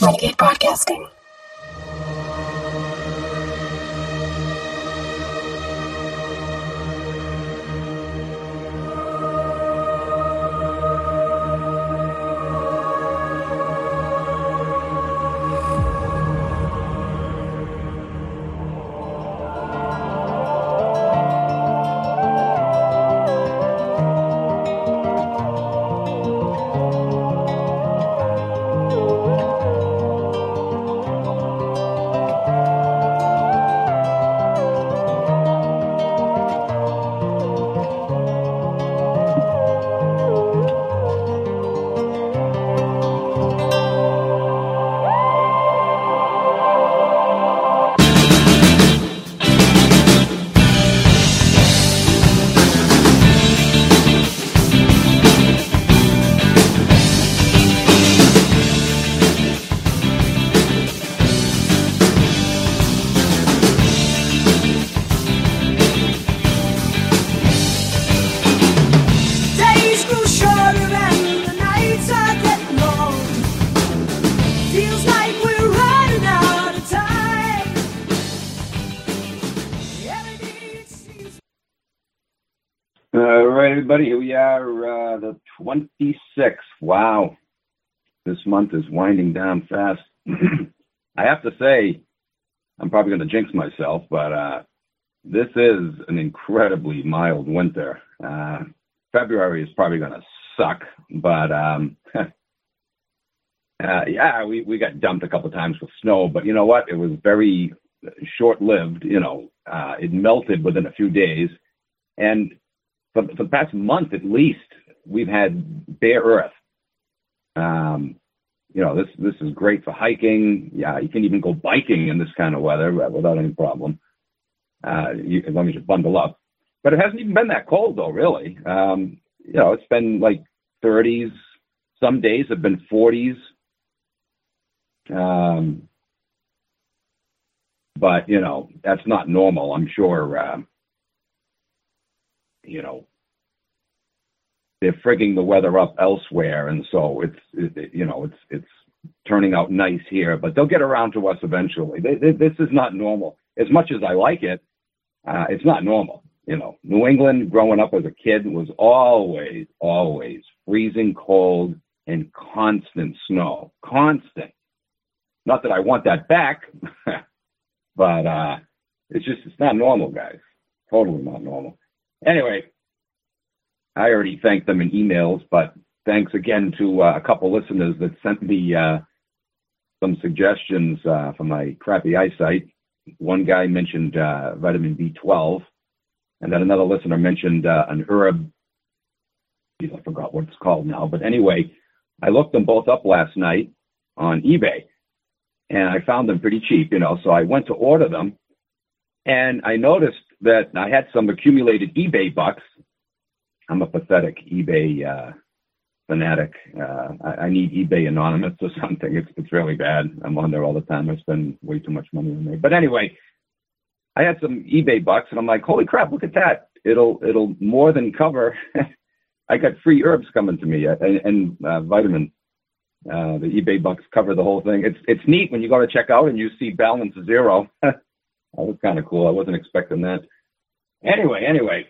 Renegade Broadcasting. Here we are, the 26th. Wow, this month is winding down fast. I have to say, I'm probably going to jinx myself, but this is an incredibly mild winter. February is probably going to suck, but yeah, we got dumped a couple of times with snow, but you know what? It was very short-lived. You know, it melted within a few days, and for the past month, at least, we've had bare earth. You know, this is great for hiking. Yeah, you can even go biking in this kind of weather without any problem, as long as you bundle up. But it hasn't even been that cold, though, really. You know, it's been like 30s. Some days have been 40s. But, you know, that's not normal, I'm sure. You know, they're frigging the weather up elsewhere, and so it's turning out nice here. But they'll get around to us eventually. This is not normal. As much as I like it, it's not normal. You know, New England, growing up as a kid, was always freezing cold and constant snow, constant. Not that I want that back, but it's not normal, guys. Totally not normal. Anyway, I already thanked them in emails, but thanks again to a couple listeners that sent me some suggestions for my crappy eyesight. One guy mentioned vitamin B12, and then another listener mentioned an herb. Geez, I forgot what it's called now. But anyway, I looked them both up last night on eBay, and I found them pretty cheap, you know, so I went to order them, and I noticed that I had some accumulated eBay bucks. I'm a pathetic eBay fanatic. I need eBay Anonymous or something. It's really bad. I'm on there all the time. I spend way too much money on there. But anyway, I had some eBay bucks, and I'm like, holy crap, look at that. It'll more than cover. I got free herbs coming to me and vitamins. The eBay bucks cover the whole thing. It's neat when you go to check out and you see balance zero. That was kind of cool. I wasn't expecting that. Anyway.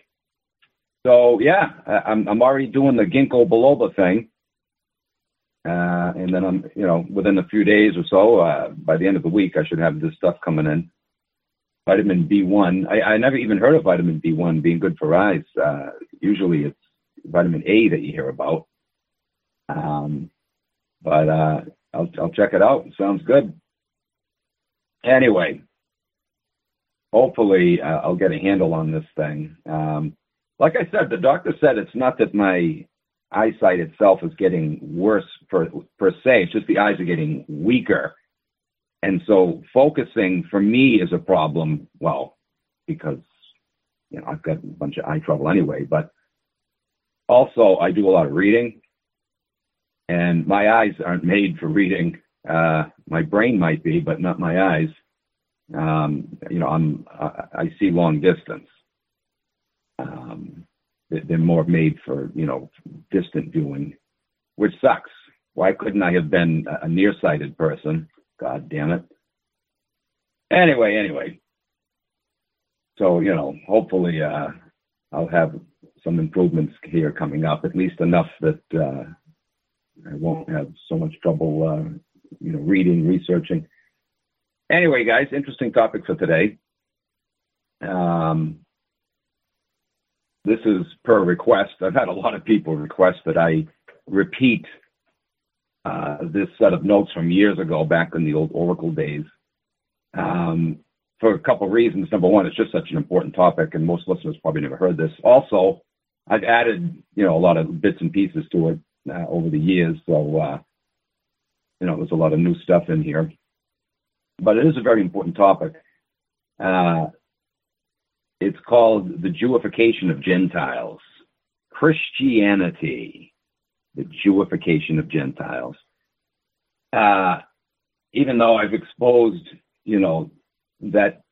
So yeah, I'm already doing the ginkgo biloba thing, and then I'm, you know, within a few days or so, by the end of the week, I should have this stuff coming in. Vitamin B1. I never even heard of vitamin B1 being good for eyes. Usually it's vitamin A that you hear about. But I'll check it out. It sounds good. Anyway. Hopefully, I'll get a handle on this thing. Like I said, the doctor said it's not that my eyesight itself is getting worse per se. It's just the eyes are getting weaker. And so focusing for me is a problem, well, because, you know, I've got a bunch of eye trouble anyway. But also, I do a lot of reading, and my eyes aren't made for reading. My brain might be, but not my eyes. You know, I see long distance. They're more made for, you know, distant viewing, which sucks. Why couldn't I have been a nearsighted person? God damn it. Anyway. So, hopefully I'll have some improvements here coming up, at least enough that I won't have so much trouble, reading, researching. Anyway, guys, interesting topic for today. This is per request. I've had a lot of people request that I repeat this set of notes from years ago, back in the old Oracle days, for a couple of reasons. Number one, it's just such an important topic, and most listeners probably never heard this. Also, I've added, a lot of bits and pieces to it over the years, so, there's a lot of new stuff in here. But it is a very important topic. It's called The Jewification of Gentiles, Christianity, the Jewification of Gentiles. Even though I've exposed, that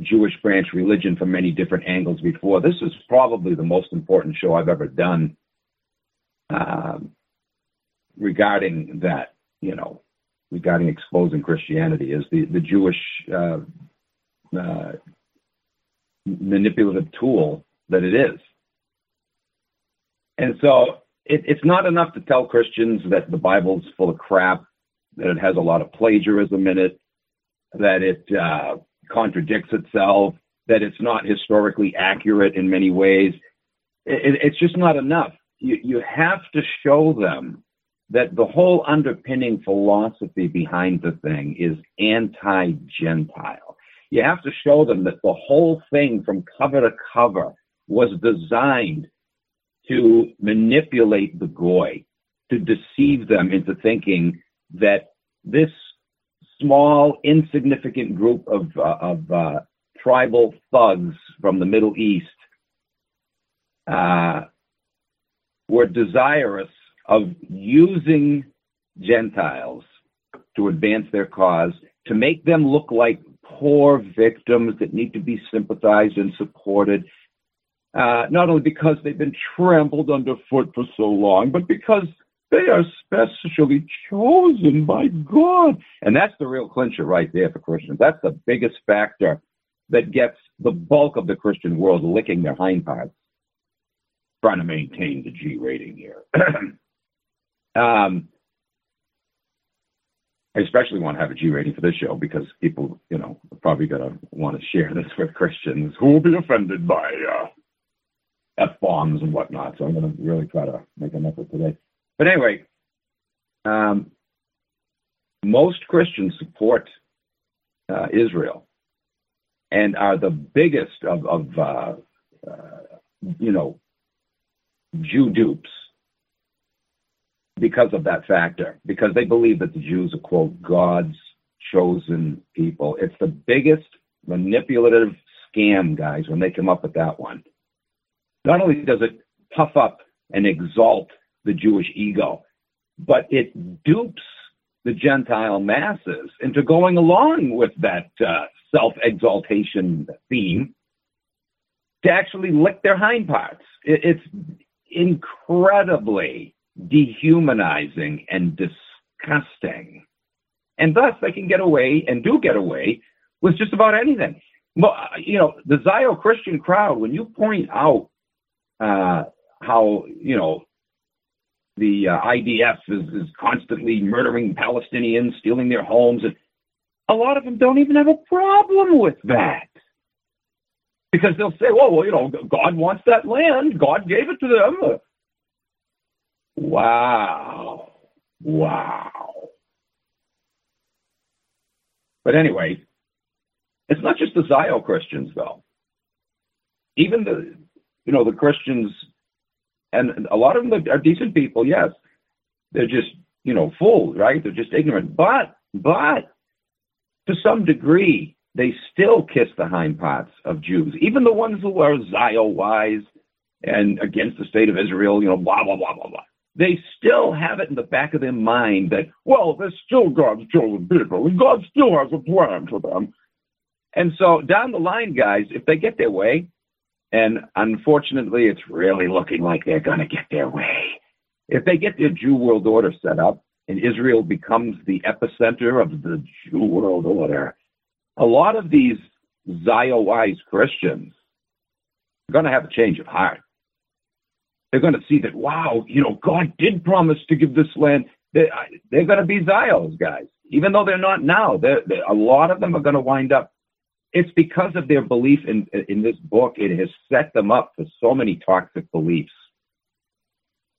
Jewish branch religion from many different angles before, this is probably the most important show I've ever done regarding that, regarding exposing Christianity as the Jewish manipulative tool that it is. And so it's not enough to tell Christians that the Bible's full of crap, that it has a lot of plagiarism in it, that it contradicts itself, that it's not historically accurate in many ways. It's just not enough. You have to show them that the whole underpinning philosophy behind the thing is anti-Gentile. You have to show them that the whole thing from cover to cover was designed to manipulate the goy, to deceive them into thinking that this small, insignificant group of tribal thugs from the Middle East were desirous of using Gentiles to advance their cause, to make them look like poor victims that need to be sympathized and supported, not only because they've been trampled underfoot for so long, but because they are specially chosen by God. And that's the real clincher right there for Christians. That's the biggest factor that gets the bulk of the Christian world licking their hindparts, trying to maintain the G rating here. I especially want to have a G rating for this show because people, are probably going to want to share this with Christians who will be offended by F-bombs and whatnot. So I'm going to really try to make an effort today. But anyway, most Christians support Israel and are the biggest of Jew dupes because of that factor, because they believe that the Jews are, quote, God's chosen people. It's the biggest manipulative scam, guys, when they come up with that one. Not only does it puff up and exalt the Jewish ego, but it dupes the Gentile masses into going along with that self-exaltation theme to actually lick their hindparts. It's incredibly dehumanizing and disgusting. And thus they can get away and do get away with just about anything. The Zio-Christian crowd, when you point out how, the IDF is constantly murdering Palestinians, stealing their homes, and a lot of them don't even have a problem with that. Because they'll say, God wants that land. God gave it to them. Wow. But anyway, it's not just the Zio-Christians, though. Even the Christians, and a lot of them are decent people, yes. They're just, fools, right? They're just ignorant. But to some degree, they still kiss the hindparts of Jews, even the ones who are Zio-wise and against the state of Israel, blah, blah, blah, blah, blah. They still have it in the back of their mind that, they're still God's chosen people, and God still has a plan for them. And so down the line, guys, if they get their way, and unfortunately, it's really looking like they're going to get their way, if they get their Jew world order set up, and Israel becomes the epicenter of the Jew world order, a lot of these Zioist Christians are going to have a change of heart. They're going to see that, wow, you know, God did promise to give this land. They're going to be Zio's guys, even though they're not now. A lot of them are going to wind up. It's because of their belief in this book. It has set them up for so many toxic beliefs.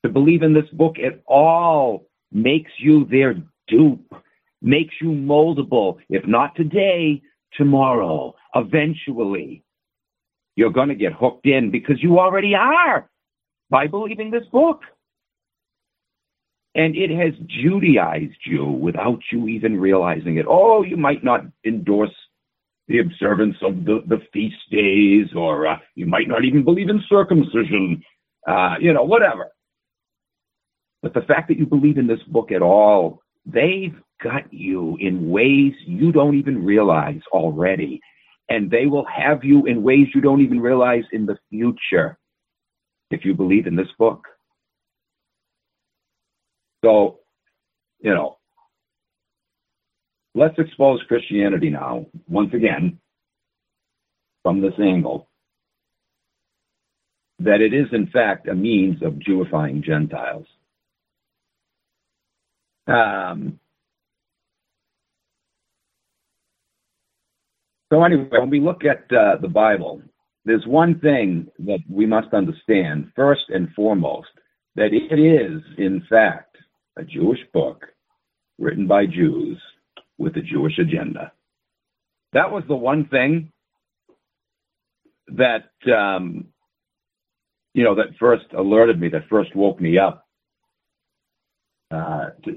To believe in this book at all makes you their dupe, makes you moldable. If not today, tomorrow, eventually, you're going to get hooked in because you already are by believing this book. And it has Judaized you without you even realizing it. Oh, you might not endorse the observance of the feast days, or you might not even believe in circumcision, whatever. But the fact that you believe in this book at all, they've got you in ways you don't even realize already. And they will have you in ways you don't even realize in the future if you believe in this book. So, let's expose Christianity now, once again, from this angle, that it is, in fact, a means of Jewifying Gentiles. So anyway, when we look at the Bible, there's one thing that we must understand, first and foremost, that it is, in fact, a Jewish book written by Jews with a Jewish agenda. That was the one thing that, that first alerted me, that first woke me up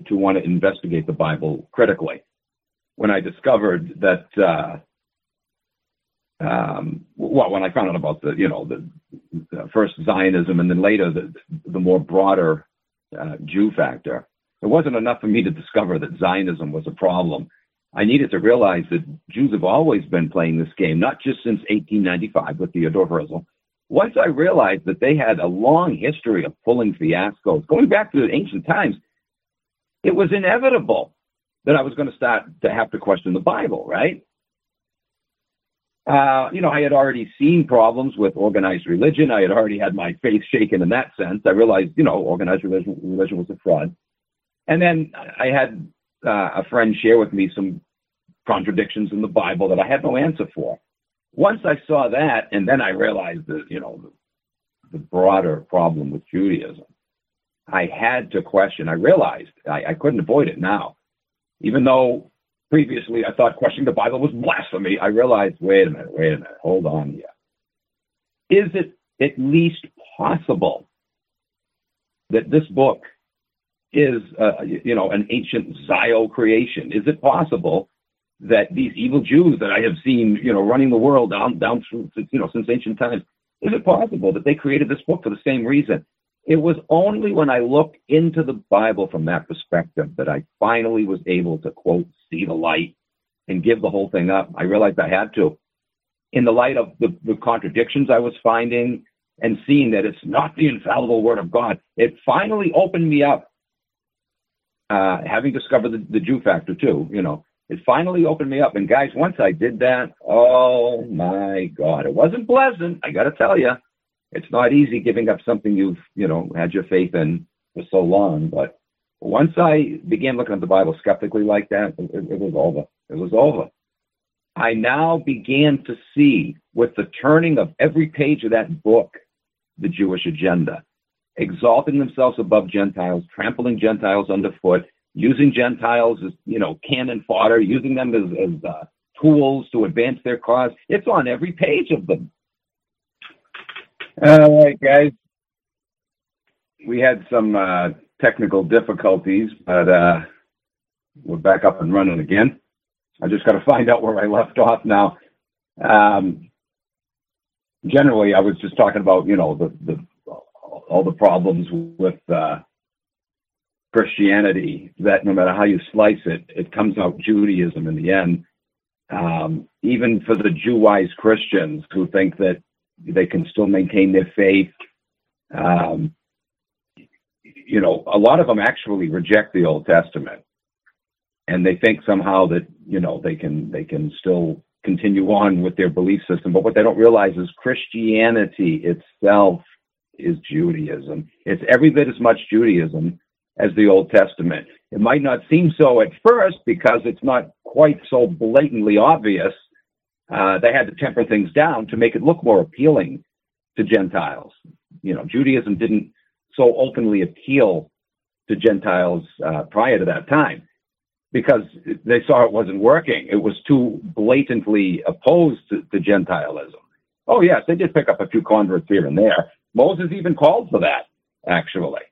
to want to investigate the Bible critically. When I discovered that, when I found out about the first Zionism and then later the more broader Jew factor, it wasn't enough for me to discover that Zionism was a problem. I needed to realize that Jews have always been playing this game, not just since 1895 with Theodor Herzl. Once I realized that they had a long history of pulling fiascos, going back to the ancient times, it was inevitable that I was going to start to have to question the Bible, right? I had already seen problems with organized religion. I had already had my faith shaken in that sense. I realized, organized religion was a fraud. And then I had a friend share with me some contradictions in the Bible that I had no answer for. Once I saw that, and then I realized that, the broader problem with Judaism, I had to question. I realized I couldn't avoid it now. Even though previously I thought questioning the Bible was blasphemy, I realized, wait a minute, hold on here. Is it at least possible that this book is, an ancient Zio creation? Is it possible that these evil Jews that I have seen, running the world down through, since ancient times, is it possible that they created this book for the same reason? It was only when I looked into the Bible from that perspective that I finally was able to, quote, see the light and give the whole thing up. I realized I had to. In the light of the contradictions I was finding and seeing that it's not the infallible word of God, it finally opened me up. Having discovered the Jew factor too, it finally opened me up. And guys, once I did that, oh my God, it wasn't pleasant. I got to tell you, it's not easy giving up something you've, had your faith in for so long. But once I began looking at the Bible skeptically like that, it was over. It was over. I now began to see, with the turning of every page of that book, the Jewish agenda, exalting themselves above Gentiles, trampling Gentiles underfoot, using Gentiles as, cannon fodder, using them as tools to advance their cause. It's on every page of them. All right, guys. We had some technical difficulties, but we're back up and running again. I just got to find out where I left off now. Generally, I was just talking about, all the problems with Christianity, that no matter how you slice it, it comes out Judaism in the end. Even for the Jew-wise Christians who think that they can still maintain their faith, you know, a lot of them actually reject the Old Testament, and they think somehow that, you know, they can still continue on with their belief system. But what they don't realize is Christianity itself is Judaism. It's every bit as much Judaism as the Old Testament. It might not seem so at first because it's not quite so blatantly obvious. They had to temper things down to make it look more appealing to Gentiles. You know, Judaism didn't so openly appeal to Gentiles prior to that time because they saw it wasn't working. It was too blatantly opposed to Gentilism. Oh, yes, they did pick up a few converts here and there. Moses even called for that, actually.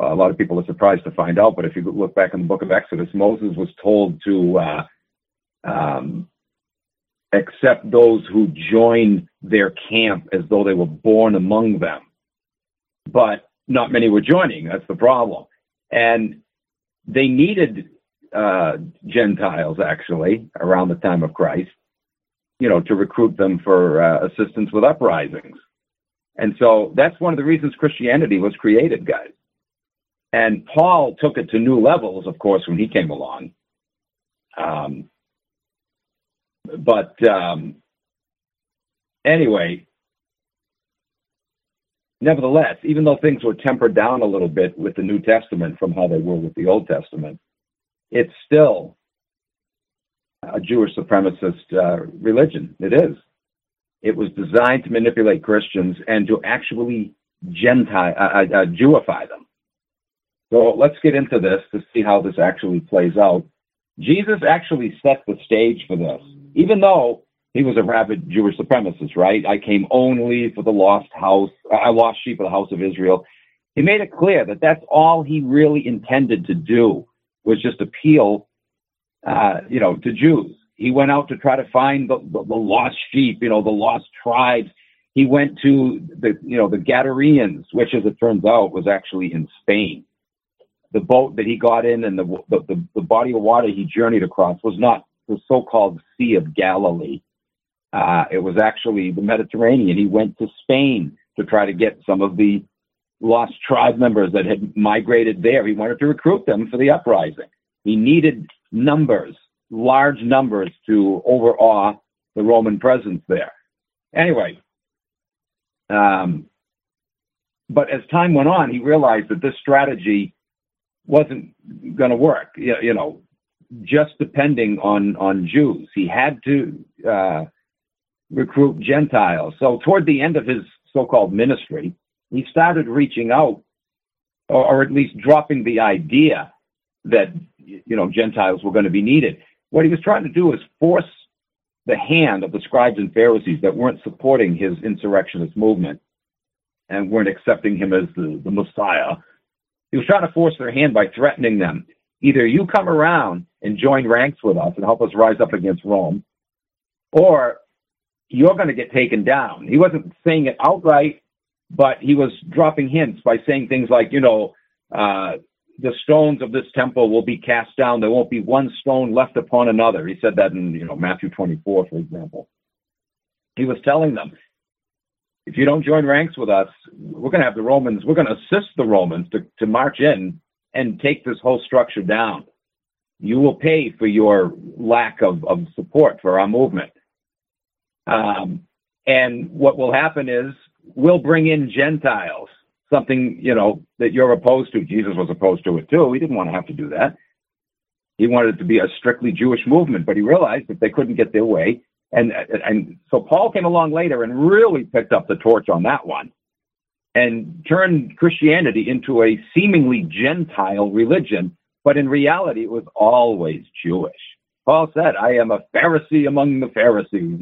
A lot of people are surprised to find out, but if you look back in the book of Exodus, Moses was told to accept those who join their camp as though they were born among them. But not many were joining. That's the problem. And they needed Gentiles, actually, around the time of Christ, you know, to recruit them for assistance with uprisings. And so that's one of the reasons Christianity was created, guys. And Paul took it to new levels, of course, when he came along. Anyway, nevertheless, even though things were tempered down a little bit with the New Testament from how they were with the Old Testament, it's still a Jewish supremacist religion. It is. It was designed to manipulate Christians and to actually Jewify them. So let's get into this to see how this actually plays out. Jesus actually set the stage for this, even though he was a rabid Jewish supremacist, right? I came only for the lost sheep of the house of Israel. He made it clear that that's all he really intended to do was just appeal, to Jews. He went out to try to find the lost sheep, you know, the lost tribes. He went to the Gadareans, which, as it turns out, was actually in Spain. The boat that he got in and the body of water he journeyed across was not the so-called Sea of Galilee. It was actually the Mediterranean. He went to Spain to try to get some of the lost tribe members that had migrated there. He wanted to recruit them for the uprising. He needed large numbers to overawe the Roman presence there. Anyway, but as time went on, he realized that this strategy wasn't going to work, you know, just depending on Jews. He had to recruit Gentiles. So toward the end of his so-called ministry, he started reaching out, or at least dropping the idea that, you know, Gentiles were going to be needed. What he was trying to do is force the hand of the scribes and Pharisees that weren't supporting his insurrectionist movement and weren't accepting him as the Messiah. He was trying to force their hand by threatening them. Either you come around and join ranks with us and help us rise up against Rome, or you're going to get taken down. He wasn't saying it outright, but he was dropping hints by saying things like, the stones of this temple will be cast down. There won't be one stone left upon another. He said that in, Matthew 24, for example. He was telling them, if you don't join ranks with us, we're going to assist the Romans to march in and take this whole structure down. You will pay for your lack of support for our movement. And what will happen is we'll bring in Gentiles, something, that you're opposed to. Jesus was opposed to it too. He didn't want to have to do that. He wanted it to be a strictly Jewish movement, but he realized that they couldn't get their way. And so Paul came along later and really picked up the torch on that one and turned Christianity into a seemingly Gentile religion, but in reality, it was always Jewish. Paul said, I am a Pharisee among the Pharisees,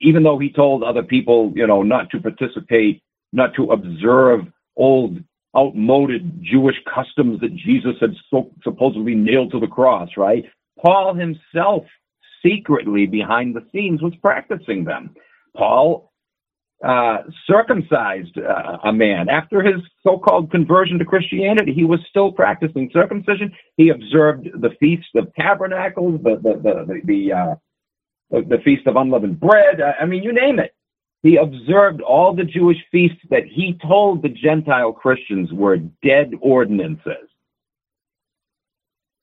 even though he told other people, not to participate, not to observe old, outmoded Jewish customs that Jesus had supposedly nailed to the cross, right? Paul himself, secretly behind the scenes, was practicing them. Paul circumcised a man. After his so-called conversion to Christianity, he was still practicing circumcision. He observed the Feast of Tabernacles, the Feast of Unleavened Bread. I mean, you name it. He observed all the Jewish feasts that he told the Gentile Christians were dead ordinances.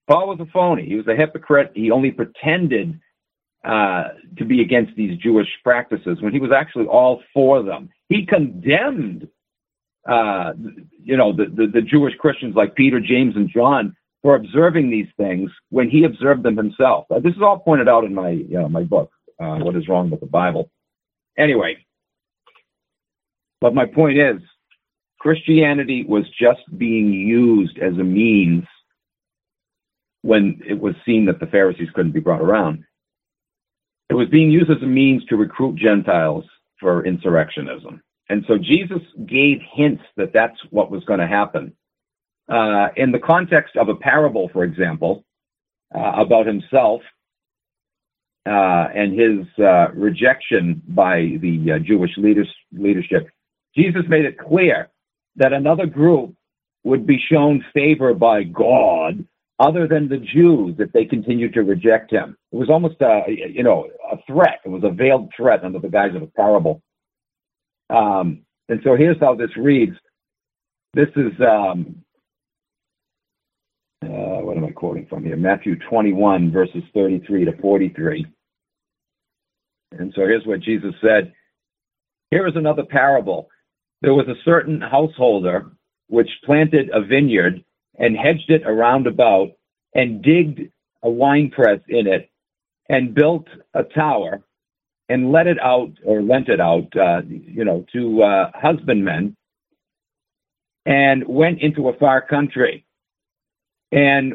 Paul was a phony. He was a hypocrite. He only pretended to be against these Jewish practices when he was actually all for them. He condemned, the Jewish Christians like Peter, James, and John for observing these things when he observed them himself. This is all pointed out in my book, What is Wrong with the Bible. Anyway, but my point is, Christianity was just being used as a means when it was seen that the Pharisees couldn't be brought around. It was being used as a means to recruit Gentiles for insurrectionism. And so Jesus gave hints that that's what was going to happen. In the context of a parable, for example, about himself, and his rejection by the Jewish leadership, Jesus made it clear that another group would be shown favor by God other than the Jews if they continued to reject him. It was almost a threat. It was a veiled threat under the guise of a parable. And so here's how this reads. This is, what am I quoting from here? Matthew 21, verses 33 to 43. And so here's what Jesus said. Here is another parable. There was a certain householder which planted a vineyard and hedged it around about and digged a winepress in it and built a tower and lent it out, to husbandmen, and went into a far country. And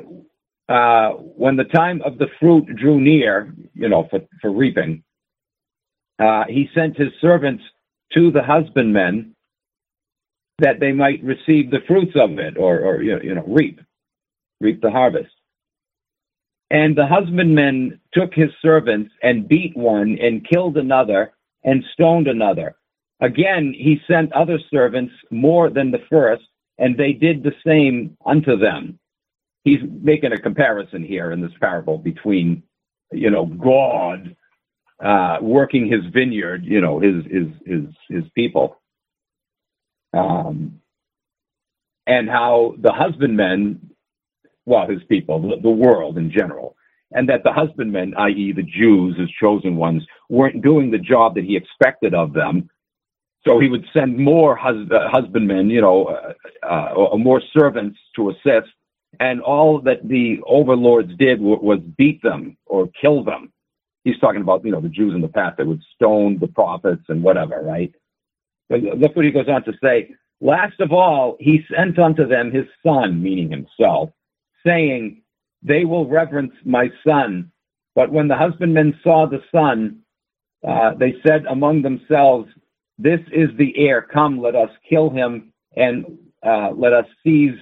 when the time of the fruit drew near, for reaping, he sent his servants to the husbandmen that they might receive the fruits of it, or reap the harvest. And the husbandmen took his servants and beat one and killed another and stoned another. Again, he sent other servants more than the first, and they did the same unto them. He's making a comparison here in this parable between, God working his vineyard, his people, and how the husbandmen, his people, the world in general, and that the husbandmen, i.e. the Jews, his chosen ones, weren't doing the job that he expected of them. So he would send more husbandmen, or more servants to assist. And all that the overlords did was beat them or kill them. He's talking about, the Jews in the past that would stone the prophets and whatever, right? But look what he goes on to say. Last of all, he sent unto them his son, meaning himself, saying, they will reverence my son. But when the husbandmen saw the son, they said among themselves, this is the heir. Come, let us kill him and let us seize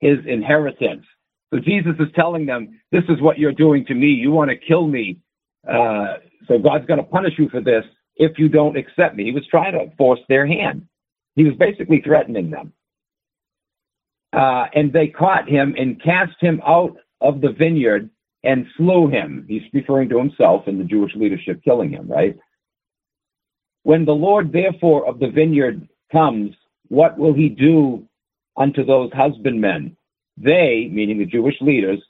his inheritance. So Jesus is telling them, this is what you're doing to me. You want to kill me. So God's going to punish you for this if you don't accept me. He was trying to force their hand. He was basically threatening them. And they caught him and cast him out of the vineyard and slew him. He's referring to himself and the Jewish leadership killing him, right? When the Lord, therefore, of the vineyard comes, what will he do unto those husbandmen? They, meaning the Jewish leaders,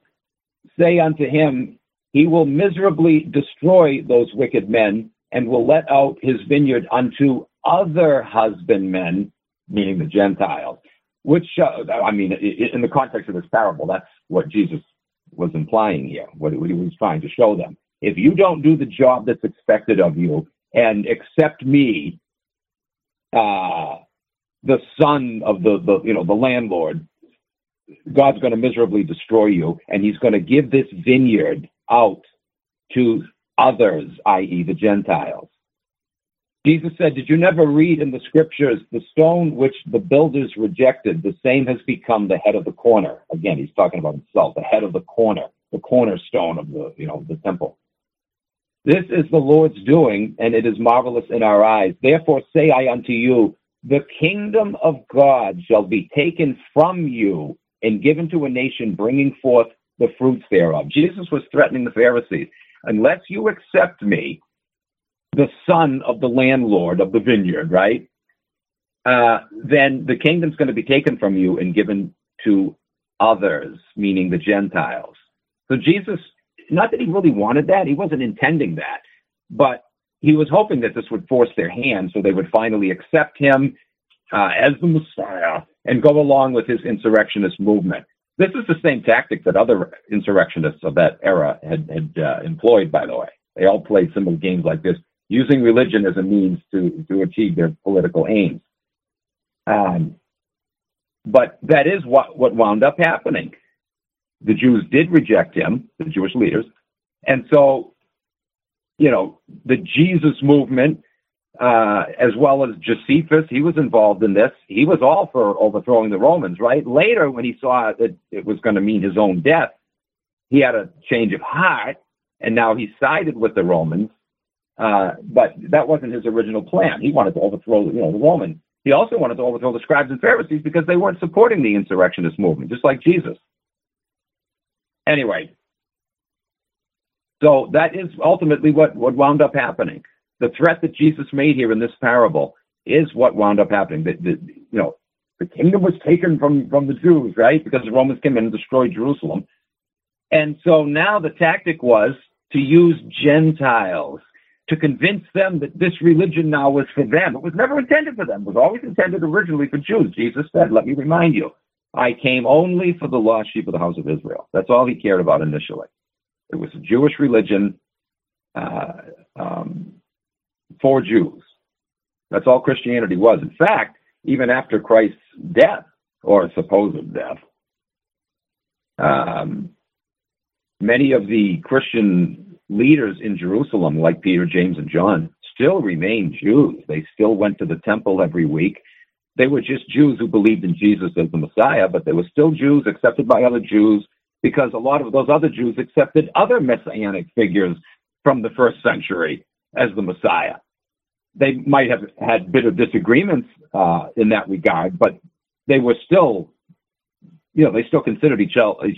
say unto him, he will miserably destroy those wicked men and will let out his vineyard unto other husbandmen, meaning the Gentiles, which, in the context of this parable, that's what Jesus was implying here, what he was trying to show them. If you don't do the job that's expected of you and accept me, the son of the landlord, God's going to miserably destroy you, and he's going to give this vineyard out to others, i.e. the Gentiles. Jesus said, did you never read in the scriptures, the stone which the builders rejected, the same has become the head of the corner? Again, he's talking about himself, the head of the corner, the cornerstone of the temple. This is the Lord's doing, and it is marvelous in our eyes. Therefore say I unto you, the kingdom of God shall be taken from you and given to a nation bringing forth the fruits thereof. Jesus was threatening the Pharisees. Unless you accept me, the son of the landlord of the vineyard, right? Then the kingdom's going to be taken from you and given to others, meaning the Gentiles. So Jesus, not that he really wanted that, he wasn't intending that, but he was hoping that this would force their hand so they would finally accept him as the Messiah and go along with his insurrectionist movement. This is the same tactic that other insurrectionists of that era had employed, by the way. They all played similar games like this, using religion as a means to achieve their political aims. But that is what wound up happening. The Jews did reject him, the Jewish leaders. And so, you know, the Jesus movement, as well as Josephus, he was involved in this. He was all for overthrowing the Romans, right? Later, when he saw that it was going to mean his own death, he had a change of heart, and now he sided with the Romans. But that wasn't his original plan. He wanted to overthrow, you know, the Romans. He also wanted to overthrow the scribes and Pharisees because they weren't supporting the insurrectionist movement, just like Jesus. Anyway, so that is ultimately what wound up happening. The threat that Jesus made here in this parable is what wound up happening. The kingdom was taken from the Jews, right? Because the Romans came in and destroyed Jerusalem. And so now the tactic was to use Gentiles to convince them that this religion now was for them. It was never intended for them. It was always intended originally for Jews. Jesus said, let me remind you, I came only for the lost sheep of the house of Israel. That's all he cared about initially. It was a Jewish religion for Jews. That's all Christianity was. In fact, even after Christ's death, or supposed death, many of the Christian leaders in Jerusalem, like Peter, James, and John, still remained Jews. They still went to the temple every week. They were just Jews who believed in Jesus as the Messiah, but they were still Jews accepted by other Jews because a lot of those other Jews accepted other messianic figures from the first century as the Messiah. They might have had bitter disagreements in that regard, but they were still, you know, they still considered each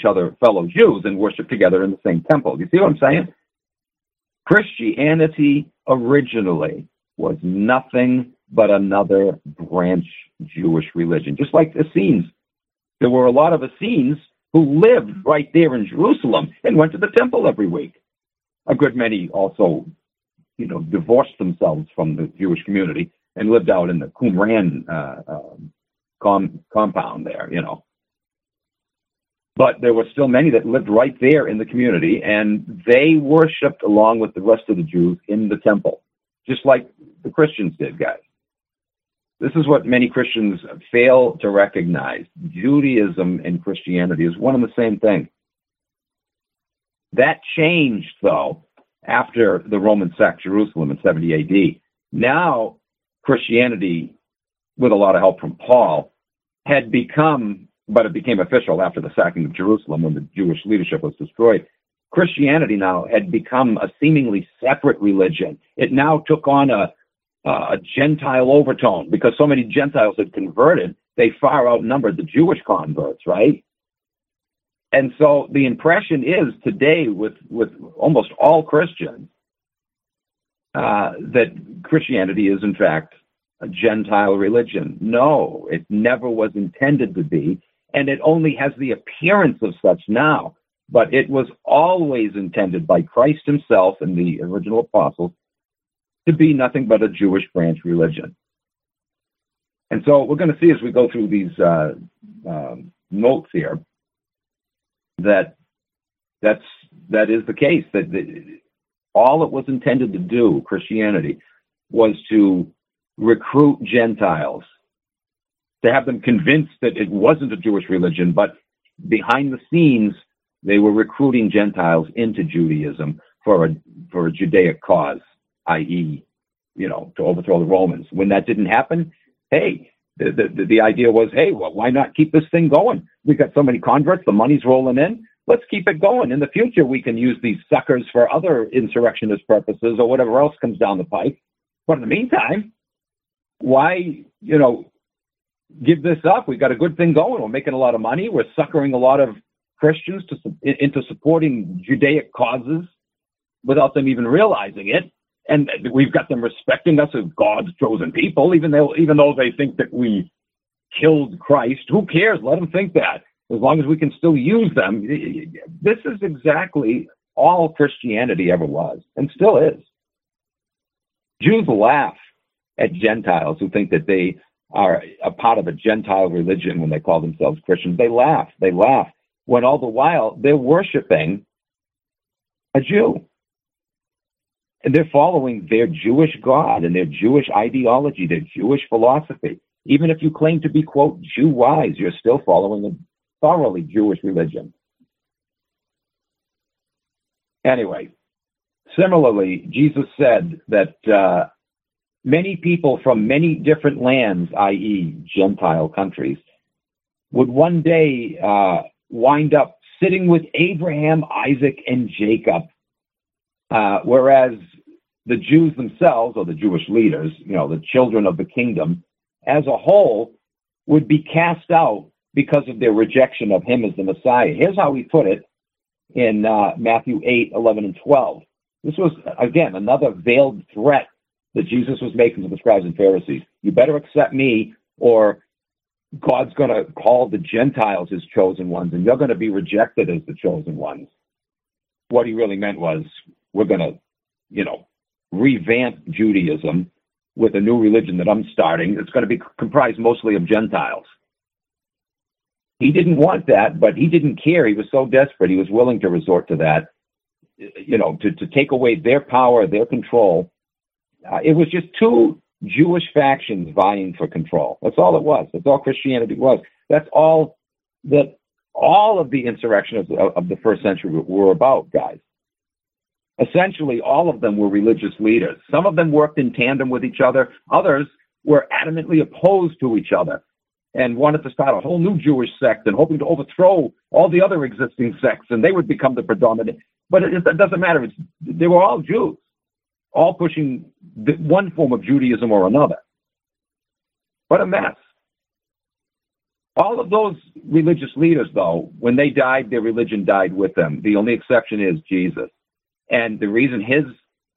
other fellow Jews and worshiped together in the same temple. You see what I'm saying? Christianity originally was nothing but another branch Jewish religion, just like the Essenes. There were a lot of Essenes who lived right there in Jerusalem and went to the temple every week. A good many also, you know, divorced themselves from the Jewish community and lived out in the Qumran compound there, you know. But there were still many that lived right there in the community, and they worshipped along with the rest of the Jews in the temple, just like the Christians did, guys. This is what many Christians fail to recognize. Judaism and Christianity is one and the same thing. That changed, though, after the Romans sacked Jerusalem in 70 AD. Now, Christianity, with a lot of help from Paul, had become, but it became official after the sacking of Jerusalem when the Jewish leadership was destroyed. Christianity now had become a seemingly separate religion. It now took on a Gentile overtone because so many Gentiles had converted, they far outnumbered the Jewish converts, right? And so the impression is today with almost all Christians that Christianity is in fact a Gentile religion. No, it never was intended to be, and it only has the appearance of such now. But it was always intended by Christ himself and the original apostles to be nothing but a Jewish branch religion. And so we're going to see as we go through these notes here that that is the case, that all it was intended to do, Christianity, was to recruit Gentiles, to have them convinced that it wasn't a Jewish religion, but behind the scenes, they were recruiting Gentiles into Judaism for a Judaic cause, i.e., you know, to overthrow the Romans. When that didn't happen, hey, the idea was, hey, well, why not keep this thing going? We've got so many converts, the money's rolling in. Let's keep it going. In the future, we can use these suckers for other insurrectionist purposes or whatever else comes down the pike. But in the meantime, why, you know, give this up? We've got a good thing going. We're making a lot of money. We're suckering a lot of Christians into supporting Judaic causes without them even realizing it. And we've got them respecting us as God's chosen people, even though they think that we killed Christ. Who cares? Let them think that, as long as we can still use them. This is exactly all Christianity ever was and still is. Jews laugh at Gentiles who think that they are a part of a Gentile religion when they call themselves Christians. They laugh, when all the while they're worshiping a Jew. And they're following their Jewish God and their Jewish ideology, their Jewish philosophy. Even if you claim to be, quote, Jew-wise, you're still following a thoroughly Jewish religion. Anyway, similarly, Jesus said that many people from many different lands, i.e. Gentile countries, would one day wind up sitting with Abraham, Isaac, and Jacob, whereas the Jews themselves, or the Jewish leaders, the children of the kingdom as a whole, would be cast out because of their rejection of him as the Messiah. Here's how he put it in Matthew 8:11 and 12. This was, again, another veiled threat that Jesus was making to the scribes and Pharisees. You better accept me, or God's going to call the Gentiles his chosen ones, and you're going to be rejected as the chosen ones. What he really meant was, we're going to, revamp Judaism with a new religion that I'm starting. It's going to be comprised mostly of Gentiles. He didn't want that, but he didn't care. He was so desperate. He was willing to resort to that, to take away their power, their control. It was just two Jewish factions vying for control. That's all it was. That's all Christianity was. That's all that all of the insurrection of the first century were about, guys. Essentially, all of them were religious leaders. Some of them worked in tandem with each other. Others were adamantly opposed to each other and wanted to start a whole new Jewish sect and hoping to overthrow all the other existing sects, and they would become the predominant. But it doesn't matter. They were all Jews, all pushing one form of Judaism or another. What a mess. All of those religious leaders, though, when they died, their religion died with them. The only exception is Jesus. And the reason his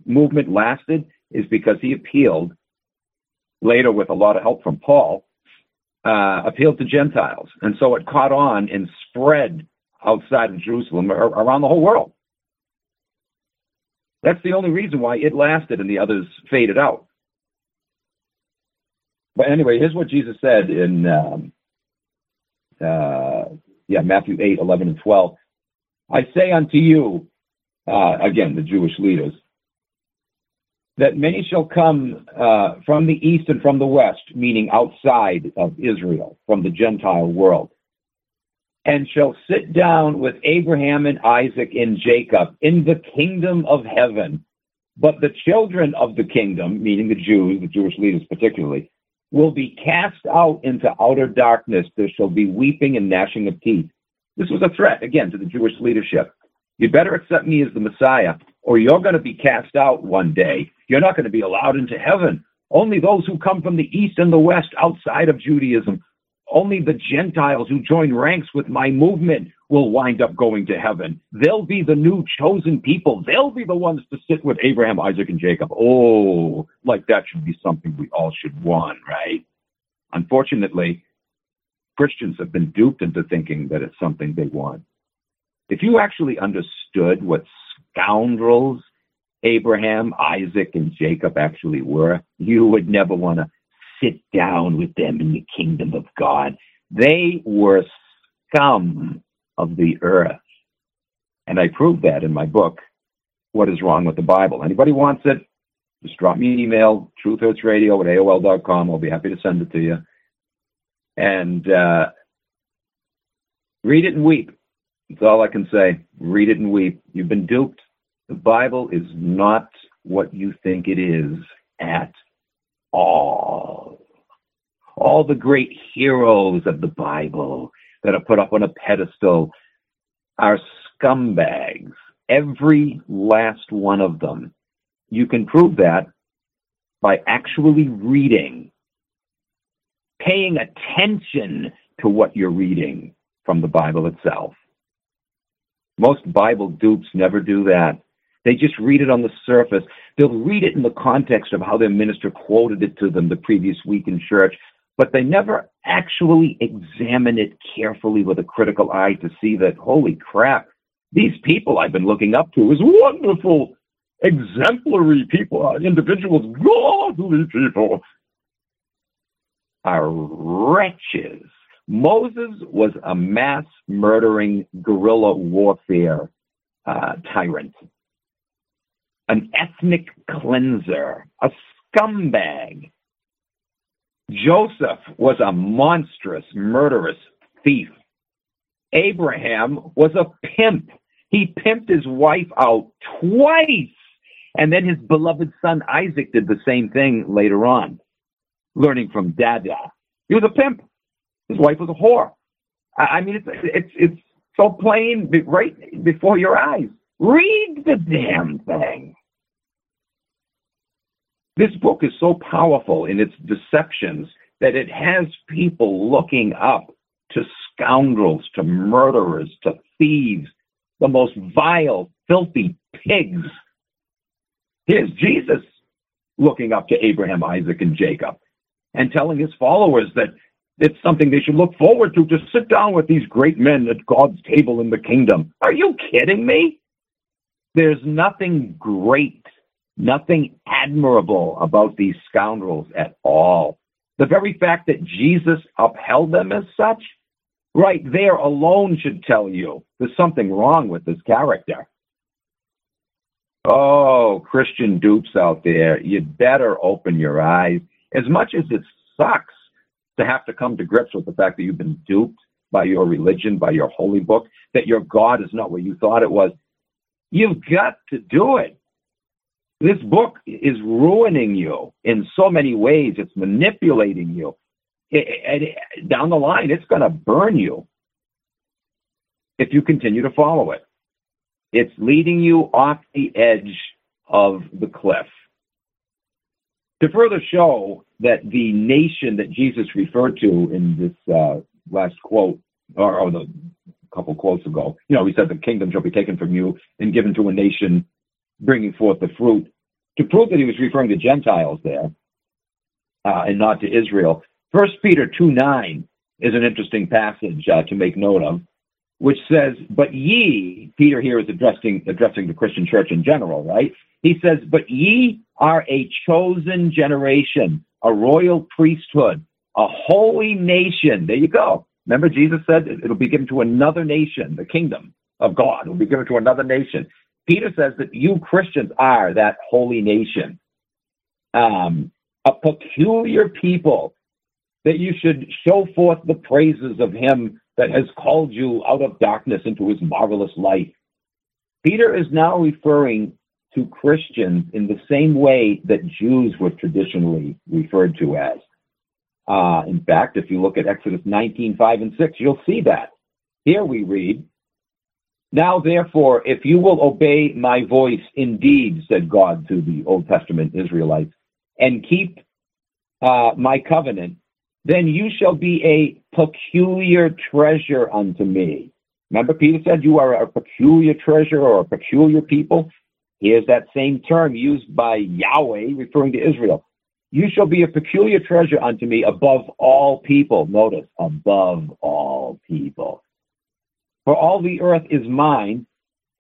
movement lasted is because he appealed, later with a lot of help from Paul, appealed to Gentiles. And so it caught on and spread outside of Jerusalem, around the whole world. That's the only reason why it lasted and the others faded out. But anyway, here's what Jesus said in Matthew 8:11 and 12. I say unto you, again, the Jewish leaders, that many shall come from the east and from the west, meaning outside of Israel, from the Gentile world, and shall sit down with Abraham and Isaac and Jacob in the kingdom of heaven. But the children of the kingdom, meaning the Jews, the Jewish leaders particularly, will be cast out into outer darkness. There shall be weeping and gnashing of teeth. This was a threat, again, to the Jewish leadership. You better accept me as the Messiah, or you're going to be cast out one day. You're not going to be allowed into heaven. Only those who come from the east and the west outside of Judaism, only the Gentiles who join ranks with my movement will wind up going to heaven. They'll be the new chosen people. They'll be the ones to sit with Abraham, Isaac, and Jacob. Oh, like that should be something we all should want, right? Unfortunately, Christians have been duped into thinking that it's something they want. If you actually understood what scoundrels Abraham, Isaac, and Jacob actually were, you would never want to sit down with them in the kingdom of God. They were scum of the earth. And I proved that in my book, What is Wrong with the Bible? Anybody wants it, just drop me an email, truthhertzradio@aol.com. I'll be happy to send it to you. And read it and weep. That's all I can say. Read it and weep. You've been duped. The Bible is not what you think it is at all. All the great heroes of the Bible that are put up on a pedestal are scumbags. Every last one of them. You can prove that by actually reading, paying attention to what you're reading from the Bible itself. Most Bible dupes never do that. They just read it on the surface. They'll read it in the context of how their minister quoted it to them the previous week in church, but they never actually examine it carefully with a critical eye to see that, holy crap, these people I've been looking up to as wonderful, exemplary people, individuals, godly people, are wretches. Moses was a mass murdering guerrilla warfare tyrant, an ethnic cleanser, a scumbag. Joseph was a monstrous, murderous thief. Abraham was a pimp. He pimped his wife out twice. And then his beloved son Isaac did the same thing later on, learning from Dada. He was a pimp. His wife was a whore. I mean, it's so plain right before your eyes. Read the damn thing. This book is so powerful in its deceptions that it has people looking up to scoundrels, to murderers, to thieves, the most vile, filthy pigs. Here's Jesus looking up to Abraham, Isaac, and Jacob and telling his followers that it's something they should look forward to sit down with these great men at God's table in the kingdom. Are you kidding me? There's nothing great, nothing admirable about these scoundrels at all. The very fact that Jesus upheld them as such, right there alone should tell you there's something wrong with this character. Oh, Christian dupes out there, you'd better open your eyes. As much as it sucks to have to come to grips with the fact that you've been duped by your religion, by your holy book, that your God is not what you thought it was, you've got to do it. This book is ruining you in so many ways. It's manipulating you. And down the line, it's going to burn you if you continue to follow it. It's leading you off the edge of the cliff. To further show that the nation that Jesus referred to in this last quote, or the couple quotes ago, you know, he said the kingdom shall be taken from you and given to a nation bringing forth the fruit. To prove that he was referring to Gentiles there and not to Israel, 1 Peter 2:9 is an interesting passage to make note of, which says, but ye, Peter here is addressing the Christian church in general, right? He says, but ye are a chosen generation, a royal priesthood, a holy nation. There you go. Remember, Jesus said it'll be given to another nation. The kingdom of God will be given to another nation. Peter says that you Christians are that holy nation, a peculiar people, that you should show forth the praises of him that has called you out of darkness into his marvelous light. Peter is now referring to Christians in the same way that Jews were traditionally referred to as. In fact, if you look at Exodus 19:5 and 6, you'll see that. Here we read, now therefore, if you will obey my voice indeed, said God to the Old Testament Israelites, and keep my covenant, then you shall be a peculiar treasure unto me. Remember, Peter said you are a peculiar treasure or a peculiar people. Here's that same term used by Yahweh referring to Israel. You shall be a peculiar treasure unto me above all people. Notice, above all people. For all the earth is mine,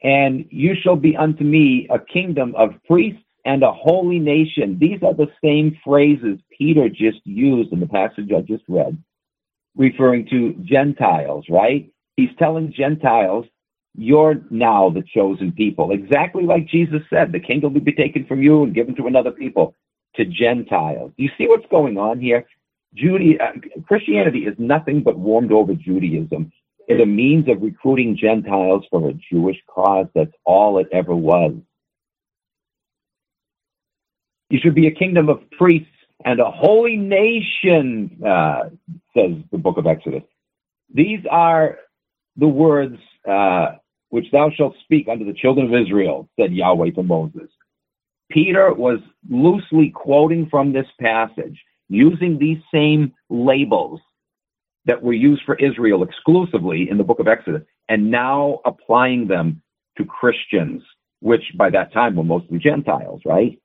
and you shall be unto me a kingdom of priests and a holy nation. These are the same phrases Peter just used in the passage I just read, referring to Gentiles, right? He's telling Gentiles, you're now the chosen people. Exactly like Jesus said, the kingdom will be taken from you and given to another people, to Gentiles. You see what's going on here? Christianity is nothing but warmed over Judaism. It's a means of recruiting Gentiles for a Jewish cause. That's all it ever was. You should be a kingdom of priests and a holy nation, says the book of Exodus. These are the words which thou shalt speak unto the children of Israel, said Yahweh to Moses. Peter was loosely quoting from this passage, using these same labels that were used for Israel exclusively in the book of Exodus, and now applying them to Christians which by that time were mostly Gentiles, right?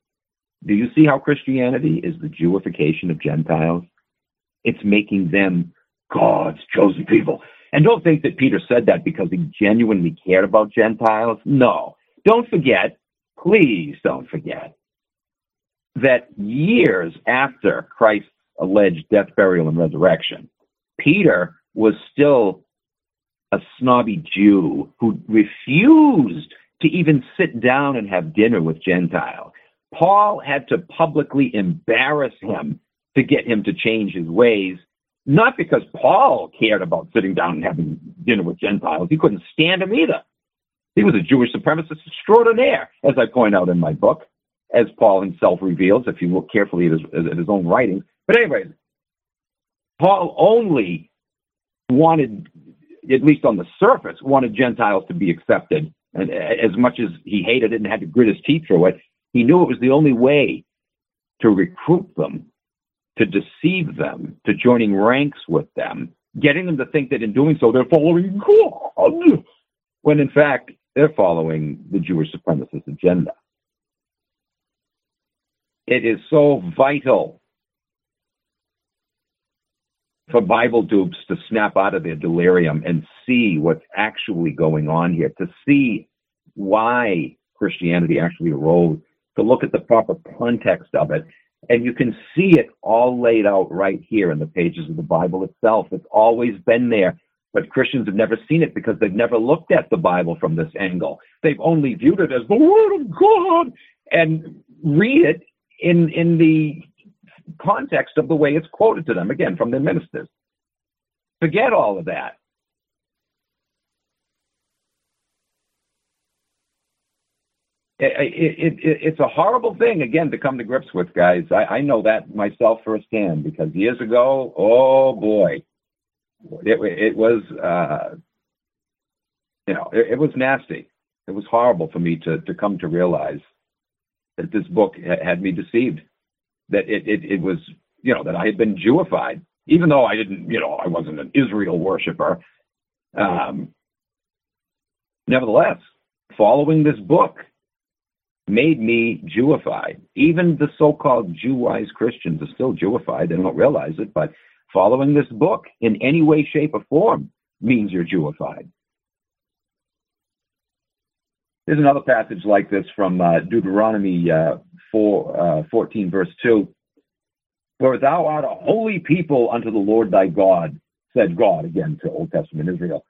Do you see how Christianity is the Jewification of Gentiles? It's making them God's chosen people. And don't think that Peter said that because he genuinely cared about Gentiles. No. Don't forget, please don't forget, that years after Christ's alleged death, burial, and resurrection, Peter was still a snobby Jew who refused to even sit down and have dinner with Gentiles. Paul had to publicly embarrass him to get him to change his ways, not because Paul cared about sitting down and having dinner with Gentiles. He couldn't stand him either. He was a Jewish supremacist extraordinaire, as I point out in my book, as Paul himself reveals, if you look carefully at his own writings. But anyways, Paul only wanted, at least on the surface, wanted Gentiles to be accepted. And as much as he hated it and had to grit his teeth through it, he knew it was the only way to recruit them, to deceive them, to joining ranks with them, getting them to think that in doing so they're following God, when in fact they're following the Jewish supremacist agenda. It is so vital for Bible dupes to snap out of their delirium and see what's actually going on here, to see why Christianity actually arose, to look at the proper context of it. And you can see it all laid out right here in the pages of the Bible itself. It's always been there, but Christians have never seen it because they've never looked at the Bible from this angle. They've only viewed it as the Word of God and read it in the context of the way it's quoted to them, again, from their ministers. Forget all of that. It's a horrible thing, again, to come to grips with, guys. I know that myself firsthand, because years ago, oh boy, it was, it was nasty. It was horrible for me to come to realize that this book had me deceived, that it was, that I had been Jewified, even though I didn't, I wasn't an Israel worshiper. Nevertheless, following this book made me Jewified. Even the so-called Jew-wise Christians are still Jewified. They don't realize it, but following this book in any way, shape, or form means you're Jewified. There's another passage like this from Deuteronomy 14, verse 2. For thou art a holy people unto the Lord thy God, said God, again to Old Testament Israel.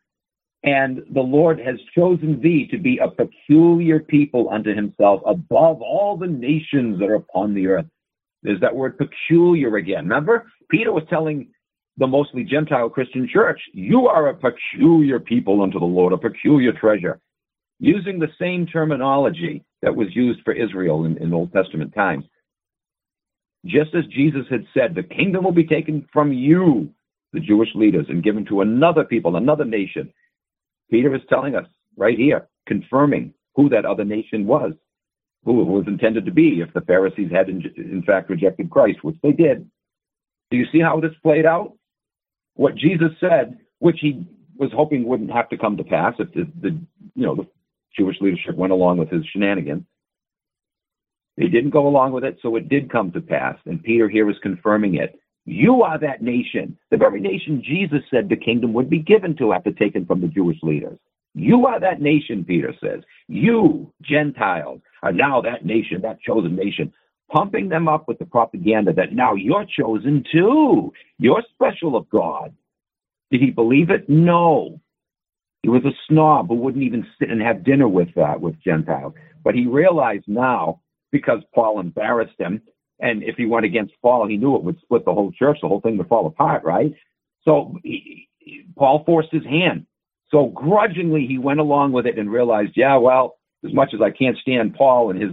And the Lord has chosen thee to be a peculiar people unto himself above all the nations that are upon the earth. There's that word peculiar again. Remember, Peter was telling the mostly Gentile Christian church, you are a peculiar people unto the Lord, a peculiar treasure, using the same terminology that was used for Israel in Old Testament times. Just as Jesus had said, the kingdom will be taken from you, the Jewish leaders, and given to another people, another nation. Peter is telling us right here, confirming who that other nation was, who it was intended to be if the Pharisees had in fact rejected Christ, which they did. Do you see how this played out? What Jesus said, which he was hoping wouldn't have to come to pass if the Jewish leadership went along with his shenanigans. They didn't go along with it, so it did come to pass. And Peter here is confirming it. You are that nation, the very nation Jesus said the kingdom would be given to after taken from the Jewish leaders. You are that nation, Peter says. You, Gentiles, are now that nation, that chosen nation, pumping them up with the propaganda that now you're chosen too. You're special of God. Did he believe it? No. He was a snob who wouldn't even sit and have dinner with Gentiles. But he realized now, because Paul embarrassed him, and if he went against Paul, he knew it would split the whole church. The whole thing would fall apart, right? So Paul forced his hand. So grudgingly, he went along with it and realized, as much as I can't stand Paul and his,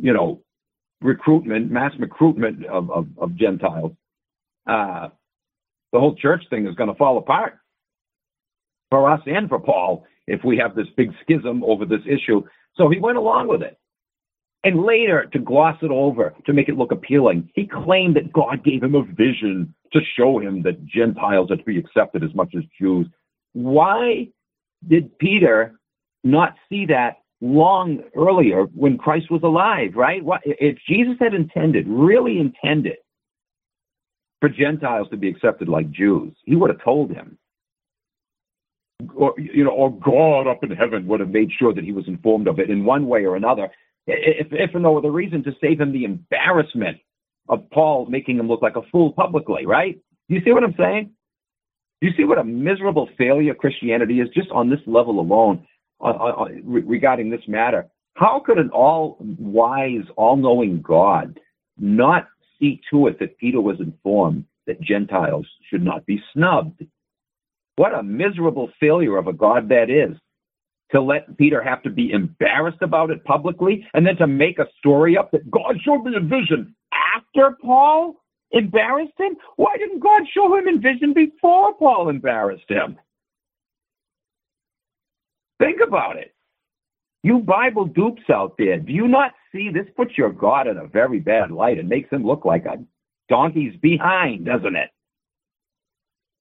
mass recruitment of Gentiles, the whole church thing is going to fall apart for us and for Paul if we have this big schism over this issue. So he went along with it. And later, to gloss it over, to make it look appealing, he claimed that God gave him a vision to show him that Gentiles are to be accepted as much as Jews. Why did Peter not see that long earlier when Christ was alive, right? If Jesus had really intended for Gentiles to be accepted like Jews, he would have told him. Or God up in heaven would have made sure that he was informed of it in one way or another, if for no other reason, to save him the embarrassment of Paul making him look like a fool publicly, right? You see what I'm saying? You see what a miserable failure Christianity is just on this level alone regarding this matter. How could an all-wise, all-knowing God not see to it that Peter was informed that Gentiles should not be snubbed? What a miserable failure of a God that is, to let Peter have to be embarrassed about it publicly and then to make a story up that God showed me a vision after Paul embarrassed him. Why didn't God show him in vision before Paul embarrassed him? Think about it. You Bible dupes out there, do you not see this puts your God in a very bad light and makes him look like a donkey's behind, doesn't it?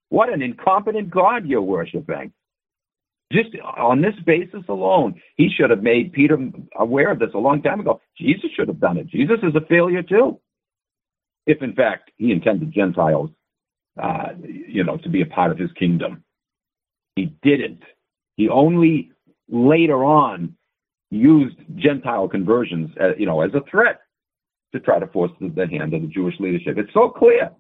What an incompetent God you're worshiping. Just on this basis alone, he should have made Peter aware of this a long time ago. Jesus should have done it. Jesus is a failure too, if in fact he intended Gentiles, to be a part of his kingdom. He didn't. He only later on used Gentile conversions, as a threat to try to force the hand of the Jewish leadership. It's so clear.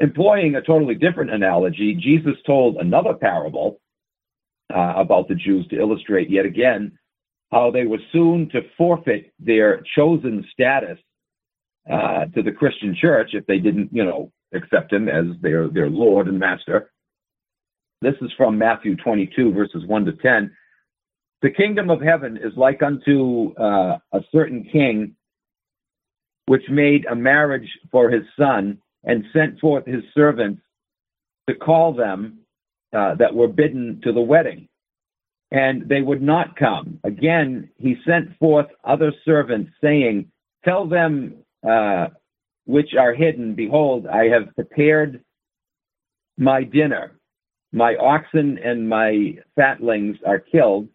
Employing a totally different analogy, Jesus told another parable about the Jews to illustrate yet again how they were soon to forfeit their chosen status to the Christian church if they didn't, accept him as their Lord and Master. This is from Matthew 22, verses 1 to 10. The kingdom of heaven is like unto a certain king which made a marriage for his son, and sent forth his servants to call them that were bidden to the wedding. And they would not come. Again, he sent forth other servants, saying, tell them which are hidden, behold, I have prepared my dinner. My oxen and my fatlings are killed,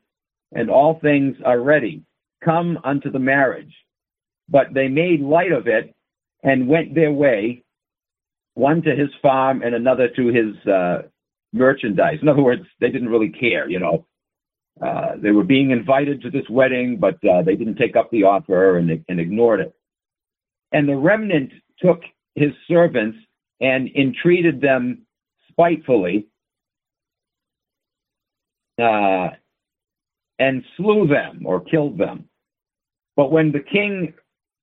and all things are ready. Come unto the marriage. But they made light of it, and went their way, one to his farm and another to his merchandise. In other words, they didn't really care, They were being invited to this wedding, but they didn't take up the offer and ignored it. And the remnant took his servants and entreated them spitefully and slew them or killed them. But when the king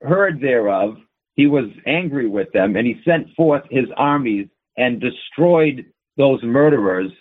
heard thereof, he was angry with them, and he sent forth his armies and destroyed those murderers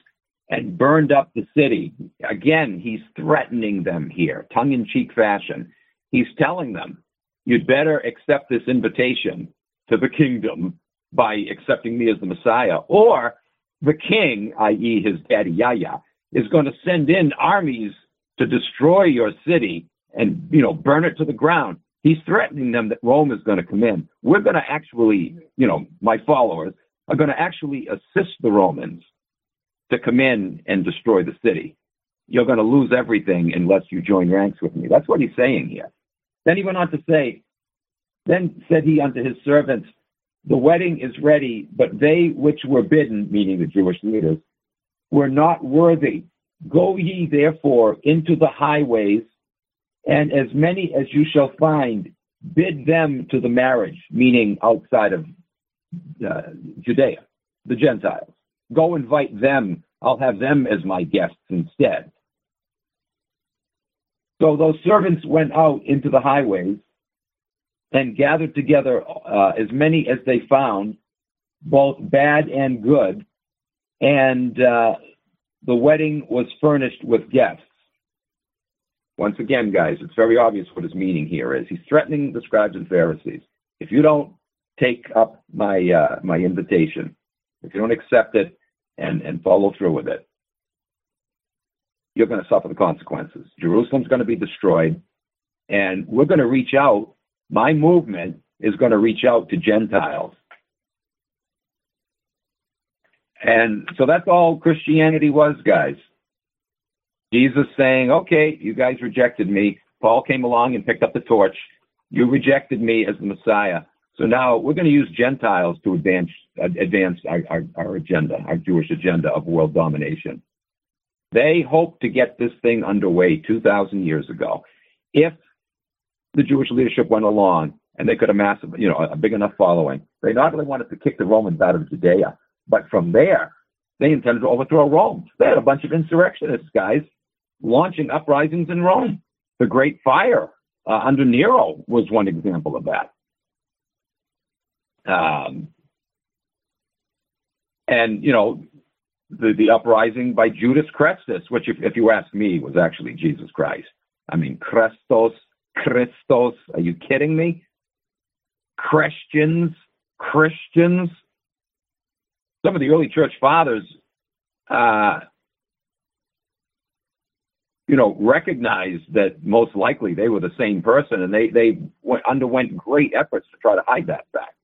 and burned up the city. Again, he's threatening them here, tongue-in-cheek fashion. He's telling them, you'd better accept this invitation to the kingdom by accepting me as the Messiah, or the king, i.e. his daddy Yahya, is going to send in armies to destroy your city and, burn it to the ground. He's threatening them that Rome is going to come in. We're going to actually, my followers are going to actually assist the Romans to come in and destroy the city. You're going to lose everything unless you join ranks with me. That's what he's saying here. Then he went on to say, then said he unto his servants, the wedding is ready, but they which were bidden, meaning the Jewish leaders, were not worthy. Go ye therefore into the highways, and as many as you shall find, bid them to the marriage, meaning outside of Judea, the Gentiles. Go invite them. I'll have them as my guests instead. So those servants went out into the highways and gathered together as many as they found, both bad and good, and the wedding was furnished with guests. Once again, guys, it's very obvious what his meaning here is. He's threatening the scribes and Pharisees. If you don't take up my invitation, if you don't accept it and follow through with it, you're going to suffer the consequences. Jerusalem's going to be destroyed, and we're going to reach out. My movement is going to reach out to Gentiles. And so that's all Christianity was, guys. Jesus saying, okay, you guys rejected me. Paul came along and picked up the torch. You rejected me as the Messiah. So now we're going to use Gentiles to advance our agenda, our Jewish agenda of world domination. They hoped to get this thing underway 2,000 years ago. If the Jewish leadership went along and they could amass, a big enough following, they not only wanted to kick the Romans out of Judea, but from there, they intended to overthrow Rome. They had a bunch of insurrectionists, guys, launching uprisings in Rome. The Great Fire under Nero was one example of that. The uprising by Judas Crestus, which, if you ask me, was actually Jesus Christ. I mean, Christos, are you kidding me? Christians. Some of the early church fathers, recognized that most likely they were the same person, and they underwent great efforts to try to hide that fact.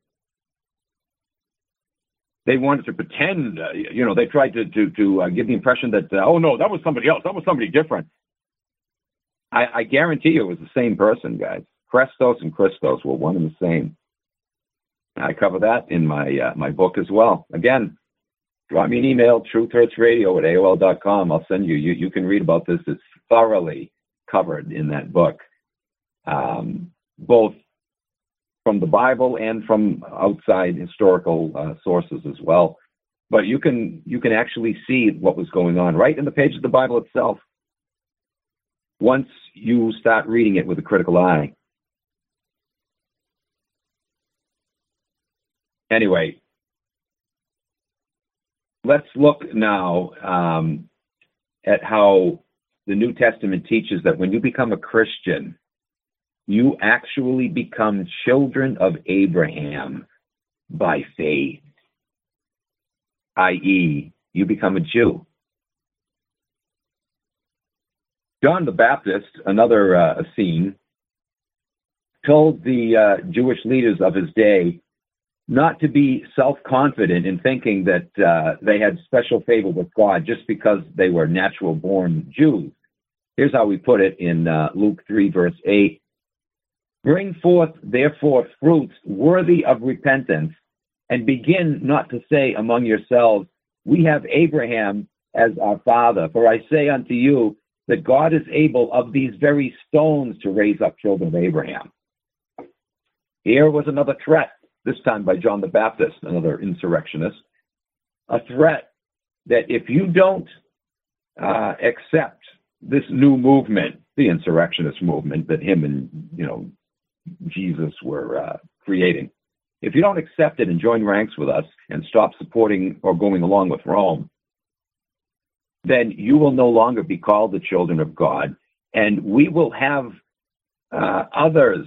They wanted to pretend, they tried to give the impression that, oh no, that was somebody else, that was somebody different. I guarantee you it was the same person, guys. Christos and Christos were one and the same. I cover that in my book as well. Again, drop me an email, truthhertzradio@AOL.com. I'll send you can read about this. It's thoroughly covered in that book, both from the Bible and from outside historical sources as well. But you can actually see what was going on right in the page of the Bible itself, once you start reading it with a critical eye. Anyway, let's look now at how the New Testament teaches that when you become a Christian, you actually become children of Abraham by faith, i.e., you become a Jew. John the Baptist, another Essene, told the Jewish leaders of his day not to be self-confident in thinking that they had special favor with God just because they were natural-born Jews. Here's how we put it in Luke 3, verse 8. Bring forth, therefore, fruits worthy of repentance, and begin not to say among yourselves, we have Abraham as our father. For I say unto you that God is able of these very stones to raise up children of Abraham. Here was another threat, this time by John the Baptist, another insurrectionist, a threat that if you don't accept this new movement, the insurrectionist movement that him and Jesus were creating, if you don't accept it and join ranks with us and stop supporting or going along with Rome, then you will no longer be called the children of God, and we will have others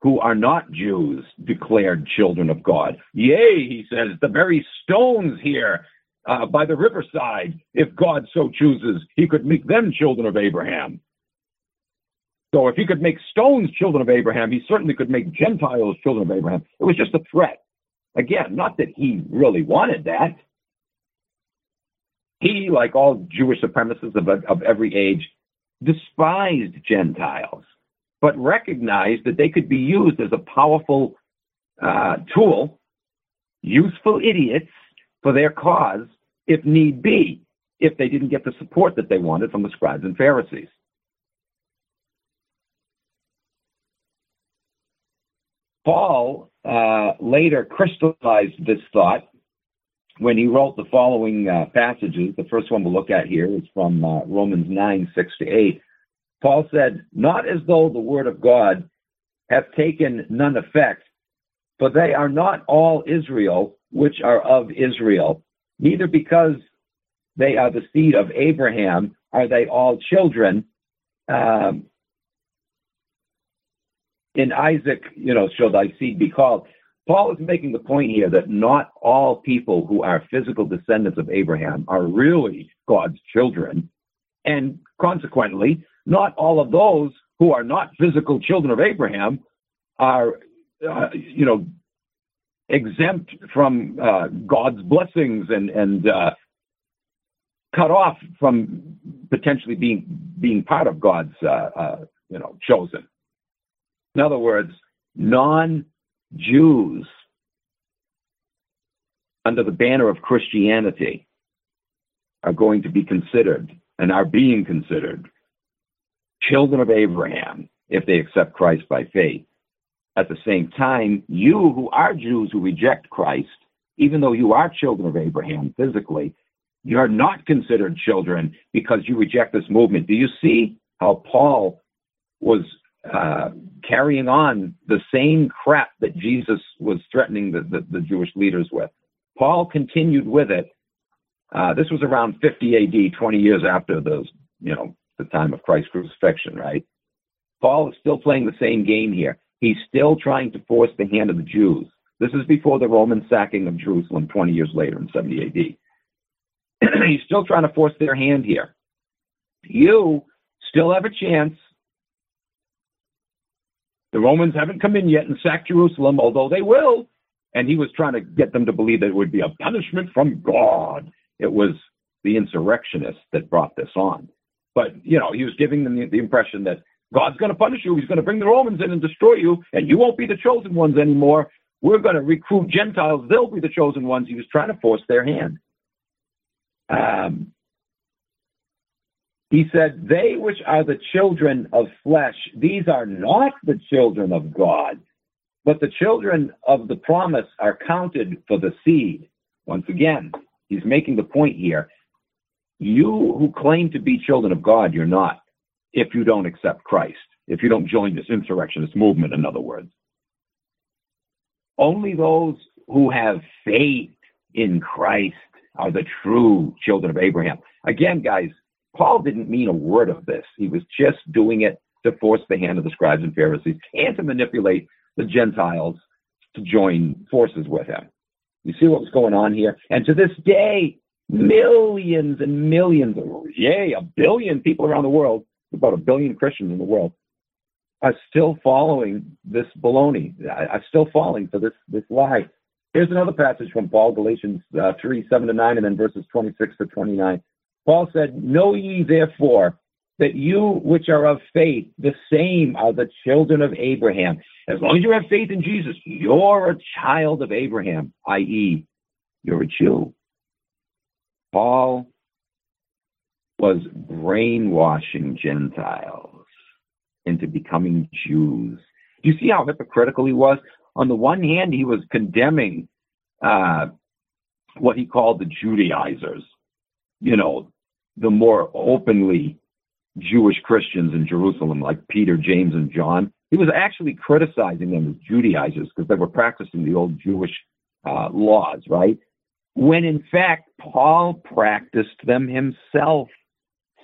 who are not Jews declared children of God. Yea, he says, the very stones here by the riverside, if God so chooses, he could make them children of Abraham. So if he could make stones children of Abraham, he certainly could make Gentiles children of Abraham. It was just a threat. Again, not that he really wanted that. He, like all Jewish supremacists of every age, despised Gentiles, but recognized that they could be used as a powerful tool, useful idiots for their cause, if need be, if they didn't get the support that they wanted from the scribes and Pharisees. Paul later crystallized this thought when he wrote the following passages. The first one we'll look at here is from Romans 9, 6 to 8. Paul said, not as though the word of God hath taken none effect, for they are not all Israel which are of Israel, neither because they are the seed of Abraham are they all children. In Isaac, shall thy seed be called. Paul is making the point here that not all people who are physical descendants of Abraham are really God's children, and consequently, not all of those who are not physical children of Abraham are, exempt from God's blessings and cut off from potentially being part of God's, chosen. In other words, non-Jews under the banner of Christianity are going to be considered and are being considered children of Abraham if they accept Christ by faith. At the same time, you who are Jews who reject Christ, even though you are children of Abraham physically, you're not considered children because you reject this movement. Do you see how Paul was carrying on the same crap that Jesus was threatening the Jewish leaders with? Paul continued with it. This was around 50 A.D., 20 years after the time of Christ's crucifixion, right? Paul is still playing the same game here. He's still trying to force the hand of the Jews. This is before the Roman sacking of Jerusalem 20 years later in 70 A.D. He's still trying to force their hand here. You still have a chance. The Romans haven't come in yet and sacked Jerusalem, although they will. And he was trying to get them to believe that it would be a punishment from God. It was the insurrectionists that brought this on. But, he was giving them the impression that God's going to punish you. He's going to bring the Romans in and destroy you, and you won't be the chosen ones anymore. We're going to recruit Gentiles. They'll be the chosen ones. He was trying to force their hand. He said, they which are the children of flesh, these are not the children of God, but the children of the promise are counted for the seed. Once again, he's making the point here. You who claim to be children of God, you're not, if you don't accept Christ, if you don't join this insurrectionist movement, in other words. Only those who have faith in Christ are the true children of Abraham. Again, guys, Paul didn't mean a word of this. He was just doing it to force the hand of the scribes and Pharisees and to manipulate the Gentiles to join forces with him. You see what was going on here? And to this day, millions and millions, a billion people around the world, about a billion Christians in the world, are still following this baloney, are still falling for this lie. Here's another passage from Paul, Galatians 3, 7 to 9, and then verses 26 to 29. Paul said, know ye therefore that you which are of faith, the same are the children of Abraham. As long as you have faith in Jesus, you're a child of Abraham, i.e., you're a Jew. Paul was brainwashing Gentiles into becoming Jews. Do you see how hypocritical he was? On the one hand, he was condemning what he called the Judaizers, the more openly Jewish Christians in Jerusalem, like Peter, James, and John. He was actually criticizing them as Judaizers because they were practicing the old Jewish laws, right? When in fact, Paul practiced them himself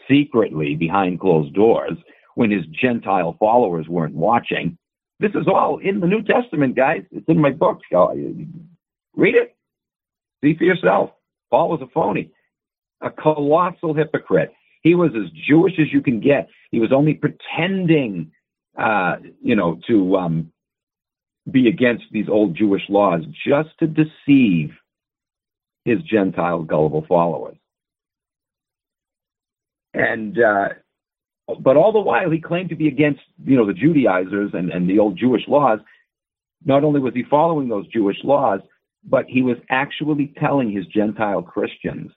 secretly behind closed doors when his Gentile followers weren't watching. This is all in the New Testament, guys. It's in my book. Read it. See for yourself. Paul was a phony, a colossal hypocrite. He was as Jewish as you can get. He was only pretending, to be against these old Jewish laws just to deceive his Gentile gullible followers. And but all the while, he claimed to be against, the Judaizers and the old Jewish laws. Not only was he following those Jewish laws, but he was actually telling his Gentile Christians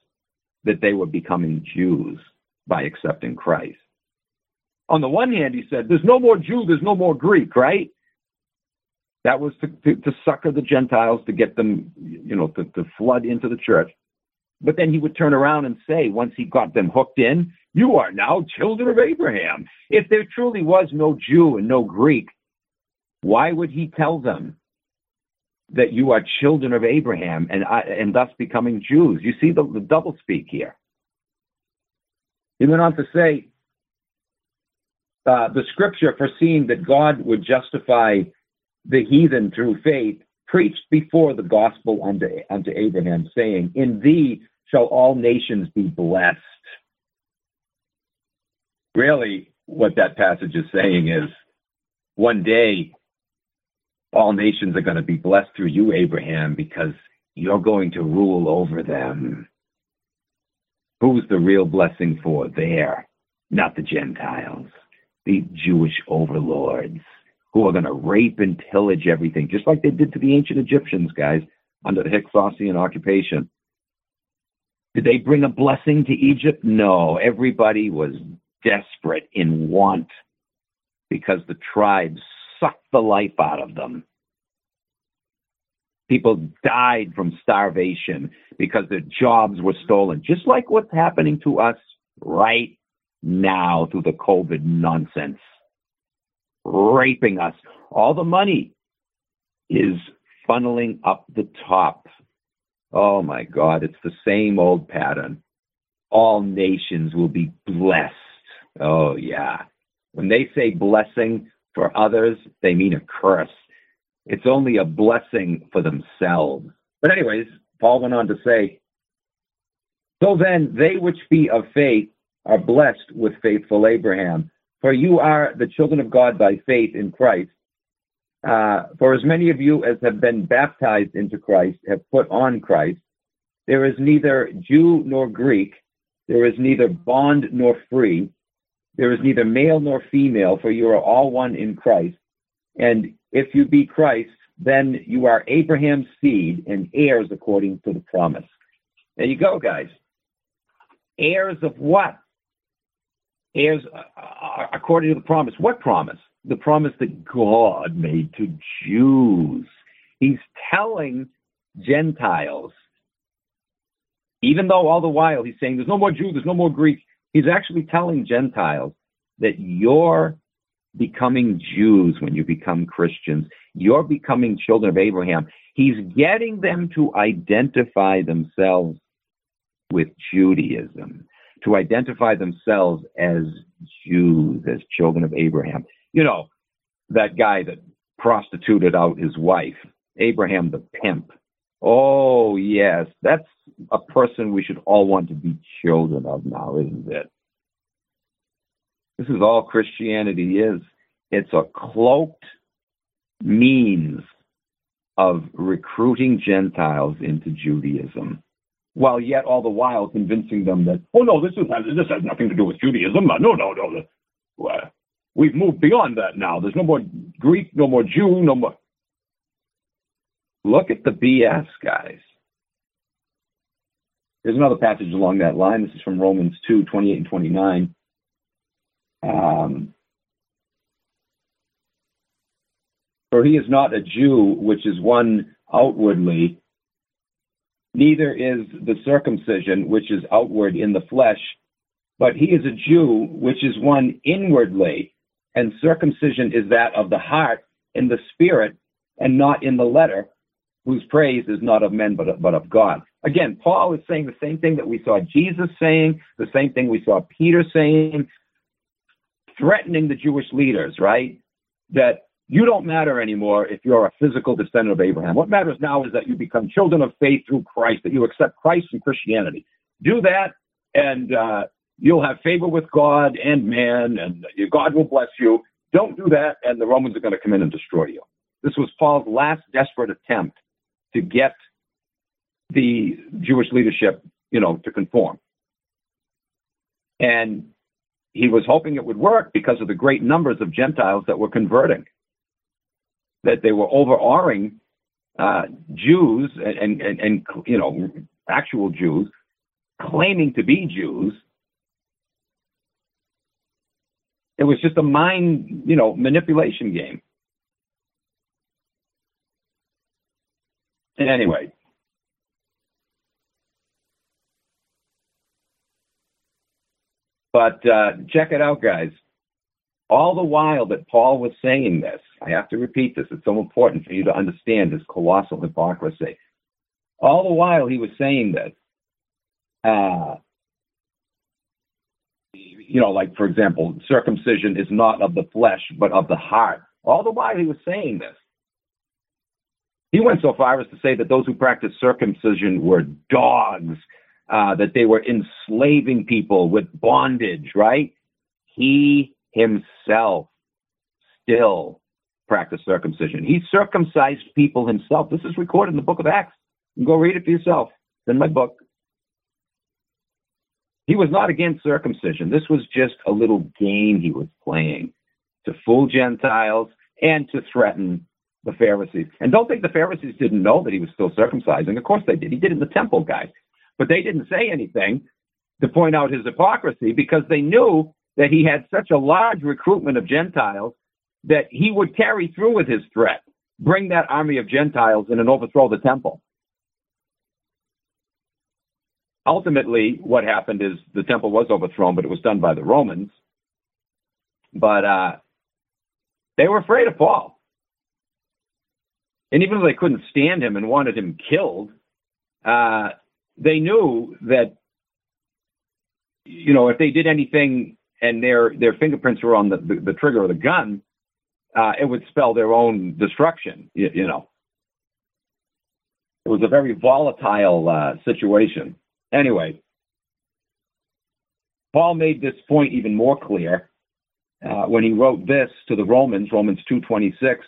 that they were becoming Jews by accepting Christ. On the one hand, he said, there's no more Jew, there's no more Greek, right? That was to sucker the Gentiles, to get them, to flood into the church. But then he would turn around and say, once he got them hooked in, you are now children of Abraham. If there truly was no Jew and no Greek, why would he tell them that you are children of Abraham and thus becoming Jews? You see the doublespeak here. He went on to say, the scripture foreseeing that God would justify the heathen through faith preached before the gospel unto Abraham, saying, in thee shall all nations be blessed. Really, what that passage is saying is, one day, all nations are going to be blessed through you, Abraham, because you're going to rule over them. Who's the real blessing for there? Not the Gentiles, the Jewish overlords who are going to rape and pillage everything, just like they did to the ancient Egyptians, guys, under the Hyksos-Sumeran occupation. Did they bring a blessing to Egypt? No, everybody was desperate in want because the tribes sucked the life out of them. People died from starvation because their jobs were stolen, just like what's happening to us right now through the COVID nonsense, raping us. All the money is funneling up the top. Oh, my God, it's the same old pattern. All nations will be blessed. Oh, yeah. When they say blessing for others, they mean a curse. It's only a blessing for themselves. But anyways, Paul went on to say, so then they which be of faith are blessed with faithful Abraham. For you are the children of God by faith in Christ. For as many of you as have been baptized into Christ have put on Christ. There is neither Jew nor Greek. There is neither bond nor free. There is neither male nor female, for you are all one in Christ. And if you be Christ, then you are Abraham's seed and heirs according to the promise. There you go, guys. Heirs of what? Heirs according to the promise. What promise? The promise that God made to Jews. He's telling Gentiles, even though all the while he's saying there's no more Jew, there's no more Greek, he's actually telling Gentiles that you're becoming Jews when you become Christians. You're becoming children of Abraham. He's getting them to identify themselves with Judaism, to identify themselves as Jews, as children of Abraham. You know, that guy that prostituted out his wife, Abraham the pimp. Oh, yes, that's a person we should all want to be children of now, isn't it? This is all Christianity is. It's a cloaked means of recruiting Gentiles into Judaism, while yet all the while convincing them that, oh, no, this has nothing to do with Judaism. No. We've moved beyond that now. There's no more Greek, no more Jew, no more. Look at the BS, guys. There's another passage along that line. This is from Romans 2:28 and 29. For he is not a Jew, which is one outwardly, neither is the circumcision, which is outward in the flesh, but he is a Jew, which is one inwardly, and circumcision is that of the heart, in the spirit, and not in the letter, whose praise is not of men, but of God. Again, Paul is saying the same thing that we saw Jesus saying, the same thing we saw Peter saying, threatening the Jewish leaders, right? That you don't matter anymore if you're a physical descendant of Abraham. What matters now is that you become children of faith through Christ, that you accept Christ and Christianity. Do that, and you'll have favor with God and man, and God will bless you. Don't do that, and the Romans are going to come in and destroy you. This was Paul's last desperate attempt to get the Jewish leadership, to conform. And he was hoping it would work because of the great numbers of Gentiles that were converting, that they were overawing Jews and actual Jews claiming to be Jews. It was just a mind, manipulation game. And anyway, but check it out, guys. All the while that Paul was saying this, I have to repeat this. It's so important for you to understand this colossal hypocrisy. All the while he was saying this, like, for example, circumcision is not of the flesh, but of the heart. All the while he was saying this, he went so far as to say that those who practiced circumcision were dogs, that they were enslaving people with bondage, right? He himself still practiced circumcision. He circumcised people himself. This is recorded in the book of Acts. You can go read it for yourself. It's in my book. He was not against circumcision. This was just a little game he was playing to fool Gentiles and to threaten the Pharisees. And don't think the Pharisees didn't know that he was still circumcising. Of course they did. He did it in the temple, guys. But they didn't say anything to point out his hypocrisy because they knew that he had such a large recruitment of Gentiles that he would carry through with his threat, bring that army of Gentiles in and overthrow the temple. Ultimately, what happened is the temple was overthrown, but it was done by the Romans. But they were afraid of Paul. And even though they couldn't stand him and wanted him killed, they knew that, you know, if they did anything and their fingerprints were on the trigger of the gun, it would spell their own destruction, you know. It was a very volatile situation. Anyway, Paul made this point even more clear when he wrote this to the Romans, Romans 2:26.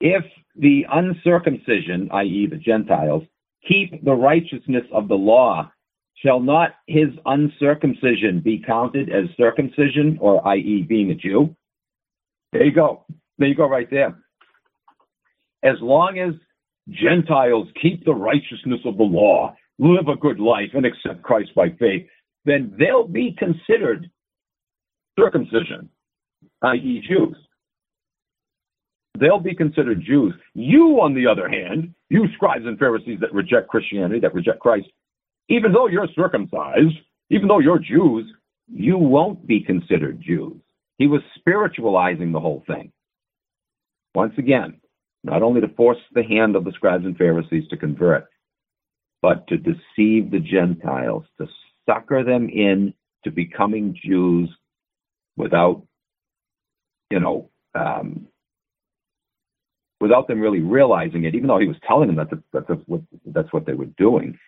If the uncircumcision, i.e. the Gentiles, keep the righteousness of the law, shall not his uncircumcision be counted as circumcision, or i.e. being a Jew? There you go. There you go right there. As long as Gentiles keep the righteousness of the law, live a good life, and accept Christ by faith, then they'll be considered circumcision, i.e. Jews. They'll be considered Jews. You, on the other hand, you scribes and Pharisees that reject Christianity, that reject Christ, even though you're circumcised, even though you're Jews, you won't be considered Jews. He was spiritualizing the whole thing. Once again, not only to force the hand of the scribes and Pharisees to convert, but to deceive the Gentiles, to sucker them in to becoming Jews without, without them really realizing it, even though he was telling them that's what they were doing.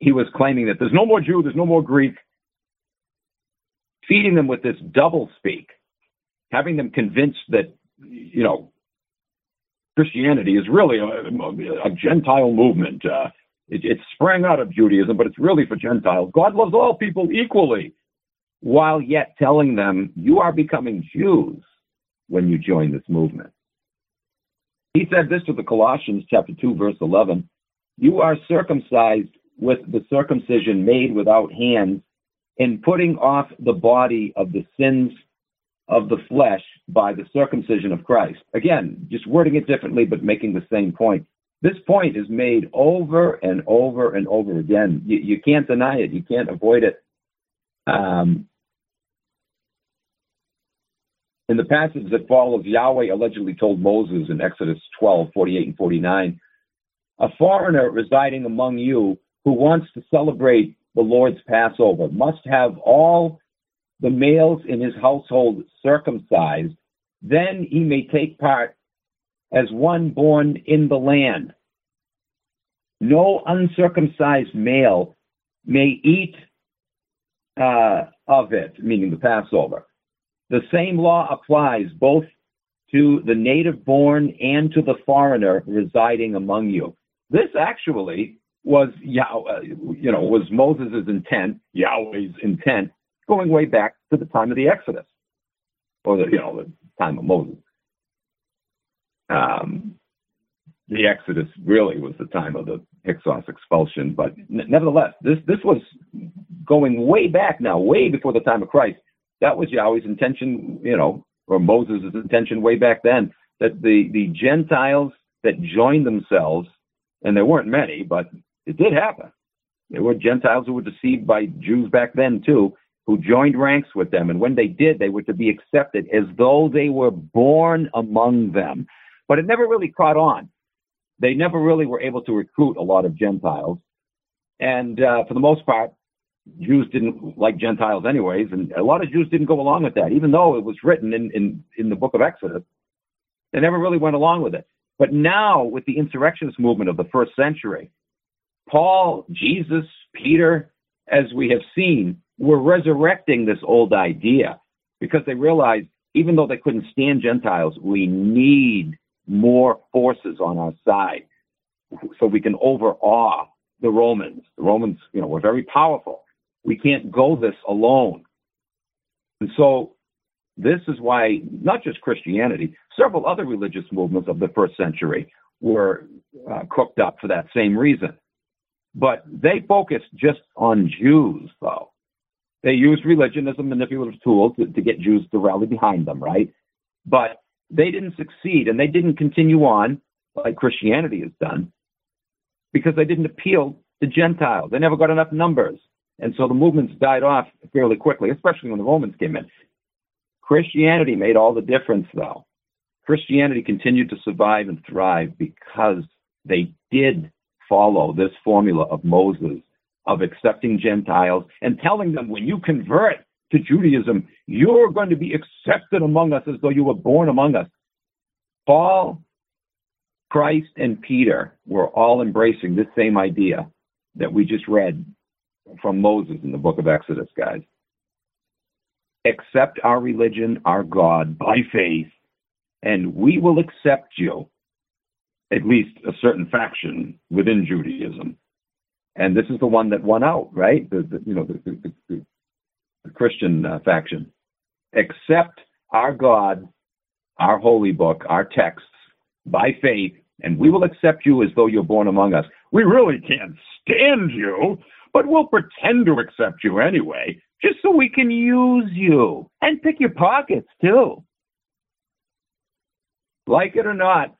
He was claiming that there's no more Jew, there's no more Greek, feeding them with this doublespeak, having them convinced that, Christianity is really a Gentile movement. It sprang out of Judaism, but it's really for Gentiles. God loves all people equally, while yet telling them, you are becoming Jews when you join this movement. He said this to the Colossians, chapter 2, verse 11, you are circumcised with the circumcision made without hands in putting off the body of the sins of the flesh by the circumcision of Christ. Again, just wording it differently, but making the same point. This point is made over and over and over again. You can't deny it. You can't avoid it. In the passage that follows, Yahweh allegedly told Moses in Exodus 12:48 and 49, a foreigner residing among you who wants to celebrate the Lord's Passover must have all the males in his household circumcised. Then he may take part as one born in the land. No uncircumcised male may eat of it, meaning the Passover. The same law applies both to the native-born and to the foreigner residing among you. This actually was, was Moses' intent, Yahweh's intent, going way back to the time of the Exodus, or the time of Moses. The Exodus really was the time of the Hyksos expulsion, but nevertheless, this was going way back now, way before the time of Christ. That was Yahweh's intention, or Moses' intention way back then, that the Gentiles that joined themselves, and there weren't many, but it did happen. There were Gentiles who were deceived by Jews back then too, who joined ranks with them, and when they did, they were to be accepted as though they were born among them. But it never really caught on. They never really were able to recruit a lot of Gentiles. And for the most part, Jews didn't like Gentiles anyways. And a lot of Jews didn't go along with that, even though it was written in the book of Exodus. They never really went along with it. But now, with the insurrectionist movement of the first century, Paul, Jesus, Peter, as we have seen, were resurrecting this old idea because they realized, even though they couldn't stand Gentiles, we need more forces on our side so we can overawe the Romans. The Romans, were very powerful. We can't go this alone. And so this is why not just Christianity, several other religious movements of the first century were cooked up for that same reason. But they focused just on Jews, though. They used religion as a manipulative tool to get Jews to rally behind them, right? But they didn't succeed, and they didn't continue on like Christianity has done, because they didn't appeal to Gentiles. They never got enough numbers. And so the movements died off fairly quickly, especially when the Romans came in. Christianity made all the difference, though. Christianity continued to survive and thrive because they did follow this formula of Moses, of accepting Gentiles and telling them, when you convert to Judaism, you're going to be accepted among us as though you were born among us. Paul, Christ, and Peter were all embracing this same idea that we just read from Moses in the book of Exodus, guys. Accept our religion, our God, by faith, and we will accept you, at least a certain faction within Judaism. And this is the one that won out, right? The Christian faction. Accept our God, our holy book, our texts, by faith, and we will accept you as though you're born among us. We really can't stand you, but we'll pretend to accept you anyway, just so we can use you and pick your pockets too. Like it or not,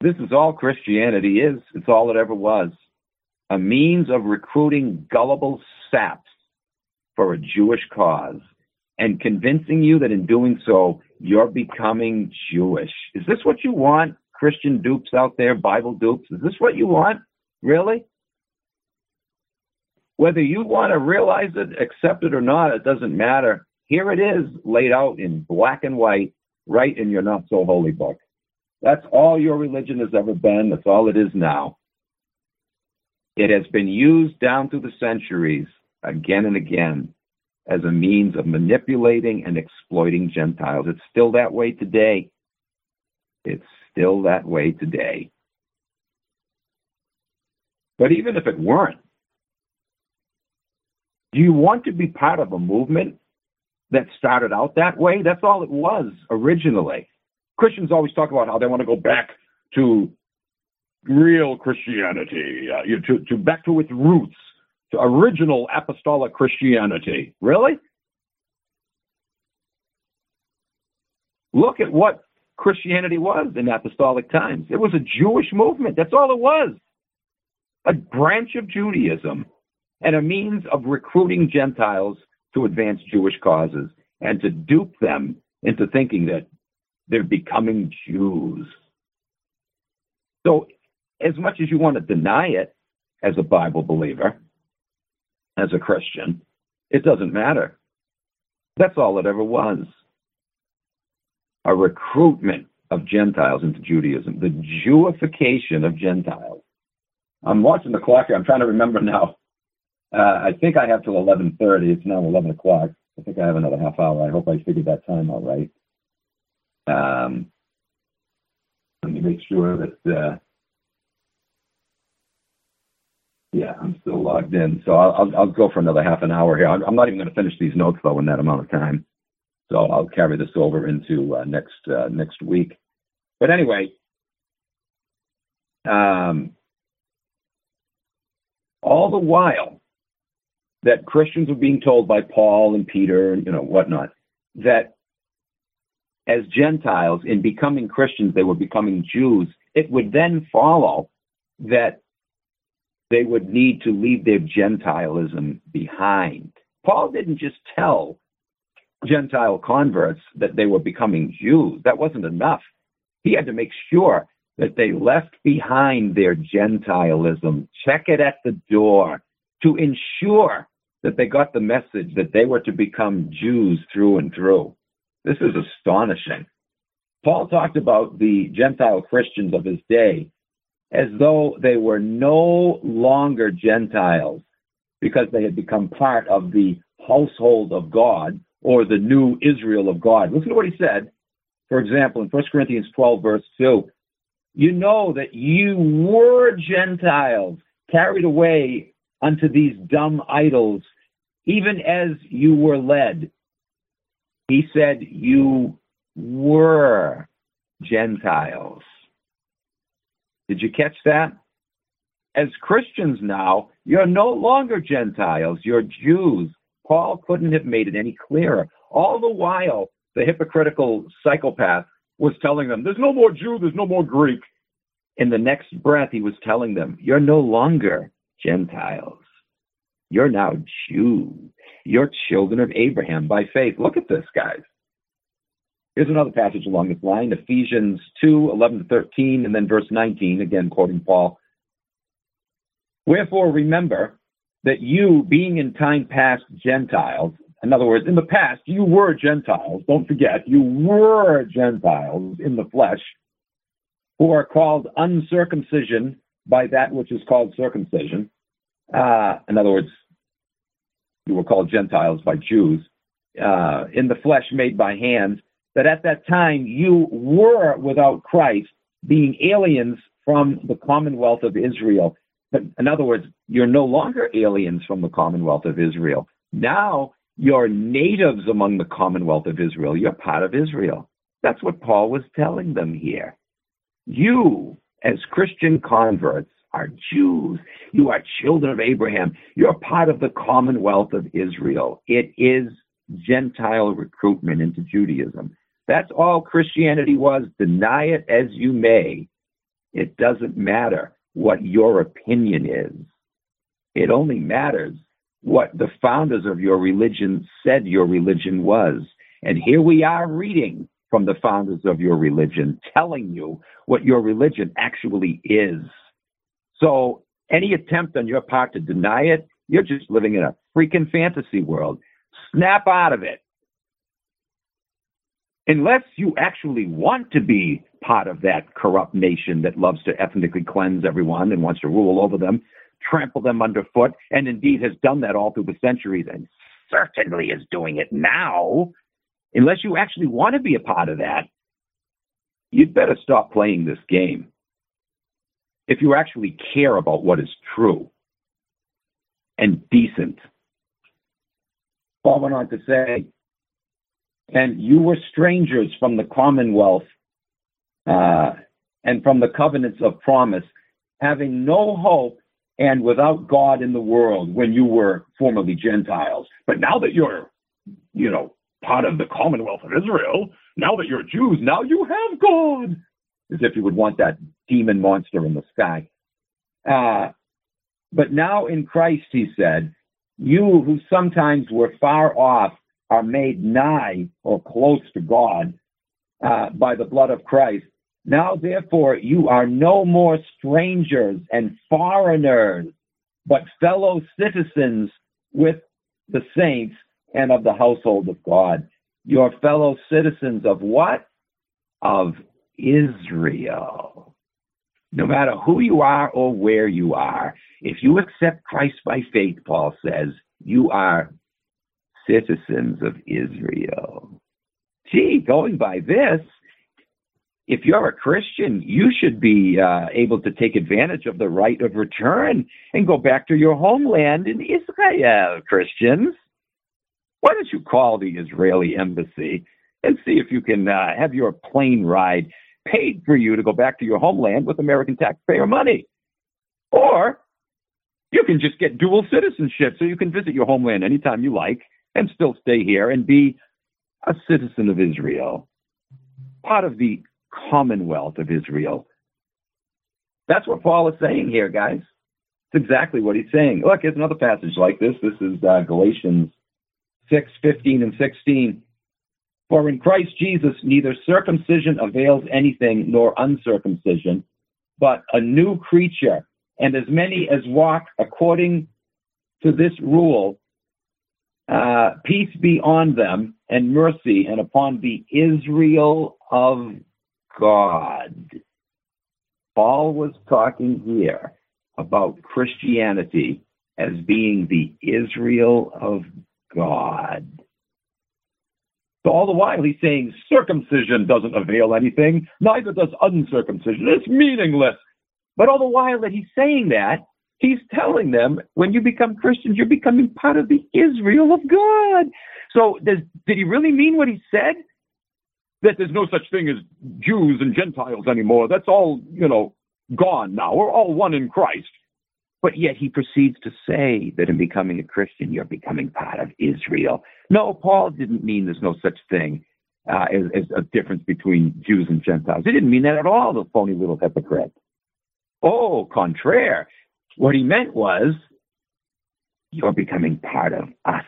this is all Christianity is. It's all it ever was. A means of recruiting gullible saps for a Jewish cause and convincing you that in doing so, you're becoming Jewish. Is this what you want, Christian dupes out there, Bible dupes? Is this what you want? Really? Whether you want to realize it, accept it or not, it doesn't matter. Here it is laid out in black and white, right in your not-so-holy book. That's all your religion has ever been. That's all it is now. It has been used down through the centuries again and again as a means of manipulating and exploiting Gentiles. It's still that way today. It's still that way today. But even if it weren't, do you want to be part of a movement that started out that way? That's all it was originally. Christians always talk about how they want to go back to real Christianity, to back to its roots, to original apostolic Christianity. Really? Look at what Christianity was in apostolic times. It was a Jewish movement. That's all it was. A branch of Judaism and a means of recruiting Gentiles to advance Jewish causes and to dupe them into thinking that they're becoming Jews. So as much as you want to deny it as a Bible believer, as a Christian, it doesn't matter. That's all it ever was. A recruitment of Gentiles into Judaism, the Jewification of Gentiles. I'm watching the clock here. I'm trying to remember now. I think I have till 11:30. It's now 11 o'clock. I think I have another half hour. I hope I figured that time out right. Let me make sure that, I'm still logged in. So I'll go for another half an hour here. I'm not even going to finish these notes, though, in that amount of time. So I'll carry this over into next week. But anyway, all the while that Christians were being told by Paul and Peter and whatnot, that as Gentiles, in becoming Christians, they were becoming Jews, it would then follow that they would need to leave their Gentilism behind. Paul didn't just tell Gentile converts that they were becoming Jews. That wasn't enough. He had to make sure that they left behind their Gentilism, check it at the door, to ensure that they got the message that they were to become Jews through and through. This is astonishing. Paul talked about the Gentile Christians of his day as though they were no longer Gentiles because they had become part of the household of God or the new Israel of God. Listen to what he said, for example, in 1 Corinthians 12, verse 2, you know that you were Gentiles carried away unto these dumb idols, even as you were led. He said you were Gentiles. Did you catch that? As Christians now, you're no longer Gentiles, you're Jews. Paul couldn't have made it any clearer. All the while, the hypocritical psychopath was telling them, there's no more Jew, there's no more Greek. In the next breath, he was telling them, you're no longer Gentiles. You're now Jew. You're children of Abraham by faith. Look at this, guys. Here's another passage along this line, Ephesians 2, 11-13, and then verse 19, again quoting Paul. Wherefore remember that you, being in time past Gentiles, in other words, in the past, you were Gentiles. Don't forget, you were Gentiles in the flesh, who are called uncircumcision by that which is called circumcision. In other words, you were called Gentiles by Jews, in the flesh made by hands, that at that time you were without Christ, being aliens from the commonwealth of Israel. But in other words, you're no longer aliens from the commonwealth of Israel. Now you're natives among the commonwealth of Israel. You're part of Israel. That's what Paul was telling them here. You, as Christian converts, are Jews. You are children of Abraham. You're part of the commonwealth of Israel. It is Gentile recruitment into Judaism. That's all Christianity was. Deny it as you may. It doesn't matter what your opinion is. It only matters what the founders of your religion said your religion was. And here we are reading from the founders of your religion, telling you what your religion actually is. So any attempt on your part to deny it, you're just living in a freaking fantasy world. Snap out of it. Unless you actually want to be part of that corrupt nation that loves to ethnically cleanse everyone and wants to rule over them, trample them underfoot, and indeed has done that all through the centuries and certainly is doing it now. Unless you actually want to be a part of that, you'd better stop playing this game. If you actually care about what is true and decent. Paul went on to say, and you were strangers from the commonwealth and from the covenants of promise, having no hope and without God in the world when you were formerly Gentiles. But now that you're, part of the commonwealth of Israel, now that you're Jews, now you have God. As if you would want that demon monster in the sky. But now in Christ, he said, you who sometimes were far off are made nigh or close to God by the blood of Christ. Now, therefore, you are no more strangers and foreigners, but fellow citizens with the saints and of the household of God. Your fellow citizens of what? Of Israel. No matter who you are or where you are, if you accept Christ by faith, Paul says, you are citizens of Israel. Gee, going by this, if you're a Christian, you should be able to take advantage of the right of return and go back to your homeland in Israel, Christians. Why don't you call the Israeli embassy and see if you can have your plane ride paid for you to go back to your homeland with American taxpayer money? Or you can just get dual citizenship so you can visit your homeland anytime you like and still stay here and be a citizen of Israel, part of the commonwealth of Israel. That's what Paul is saying here, guys. It's exactly what he's saying. Look, here's another passage like this. This is Galatians 6, 15 and 16. For in Christ Jesus, neither circumcision avails anything nor uncircumcision, but a new creature, and as many as walk according to this rule, peace be on them and mercy and upon the Israel of God. Paul was talking here about Christianity as being the Israel of God. So all the while he's saying circumcision doesn't avail anything, neither does uncircumcision. It's meaningless. But all the while that he's saying that, She's telling them, when you become Christians, you're becoming part of the Israel of God. So did he really mean what he said? That there's no such thing as Jews and Gentiles anymore. That's all, gone now. We're all one in Christ. But yet he proceeds to say that in becoming a Christian, you're becoming part of Israel. No, Paul didn't mean there's no such thing as a difference between Jews and Gentiles. He didn't mean that at all, the phony little hypocrite. Oh, contraire. What he meant was, you're becoming part of us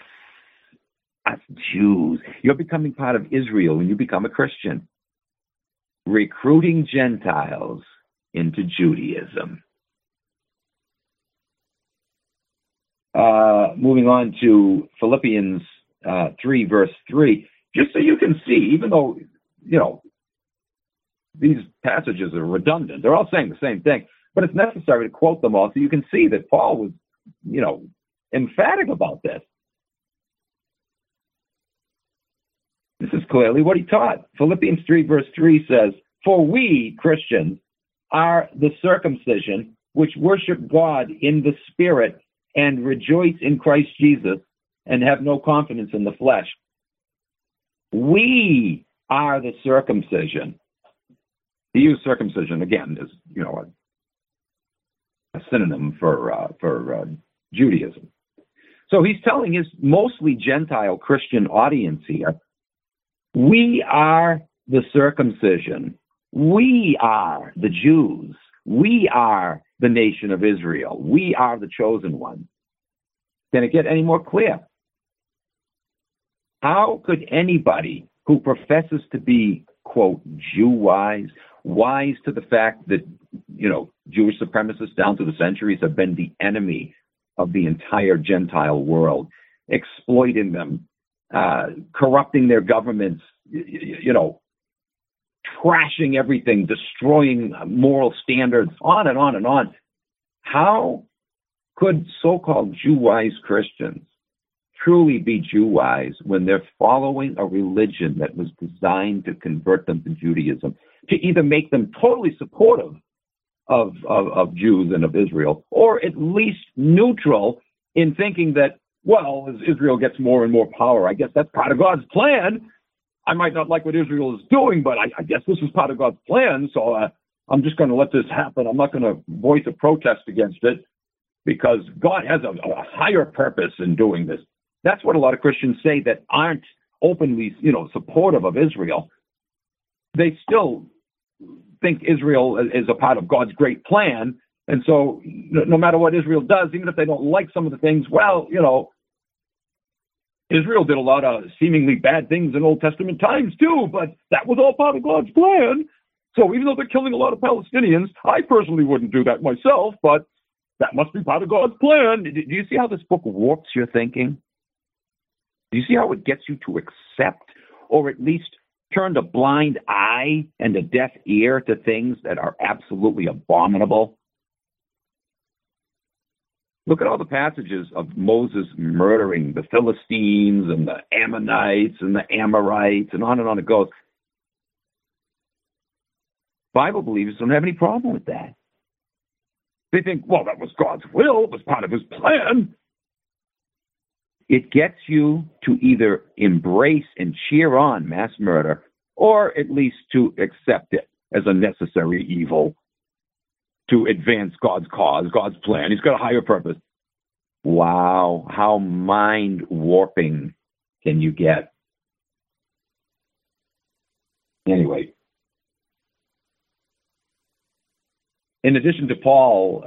Jews. You're becoming part of Israel when you become a Christian. Recruiting Gentiles into Judaism. Moving on to Philippians 3, verse 3, just so you can see, even though, these passages are redundant, they're all saying the same thing, but it's necessary to quote them all so you can see that Paul was, emphatic about this. This is clearly what he taught. Philippians 3, verse 3 says, "For we, Christians, are the circumcision which worship God in the Spirit and rejoice in Christ Jesus, and have no confidence in the flesh." We are the circumcision. He used circumcision again as a synonym for Judaism. So he's telling his mostly Gentile Christian audience here, we are the circumcision. We are the Jews. We are the nation of Israel. We are the chosen one. Can it get any more clear? How could anybody who professes to be, quote, Jew-wise, wise to the fact that, Jewish supremacists down through the centuries have been the enemy of the entire Gentile world, exploiting them, corrupting their governments, crashing everything, destroying moral standards, on and on and on. How could so-called Jew-wise Christians truly be Jew-wise when they're following a religion that was designed to convert them to Judaism, to either make them totally supportive of Jews and of Israel, or at least neutral in thinking that, well, as Israel gets more and more power, I guess that's part of God's plan. I might not like what Israel is doing, but I guess this is part of God's plan, so I'm just going to let this happen. I'm not going to voice a protest against it because God has a higher purpose in doing this. That's what a lot of Christians say that aren't openly, supportive of Israel. They still think Israel is a part of God's great plan, and so no matter what Israel does, even if they don't like some of the things, well, Israel did a lot of seemingly bad things in Old Testament times too, but that was all part of God's plan. So even though they're killing a lot of Palestinians, I personally wouldn't do that myself, but that must be part of God's plan. Do you see how this book warps your thinking? Do you see how it gets you to accept or at least turn a blind eye and a deaf ear to things that are absolutely abominable? Look at all the passages of Moses murdering the Philistines and the Ammonites and the Amorites and on it goes. Bible believers don't have any problem with that. They think, well, that was God's will. It was part of his plan. It gets you to either embrace and cheer on mass murder or at least to accept it as a necessary evil to advance God's cause, God's plan. He's got a higher purpose. Wow, how mind-warping can you get? Anyway, in addition to Paul,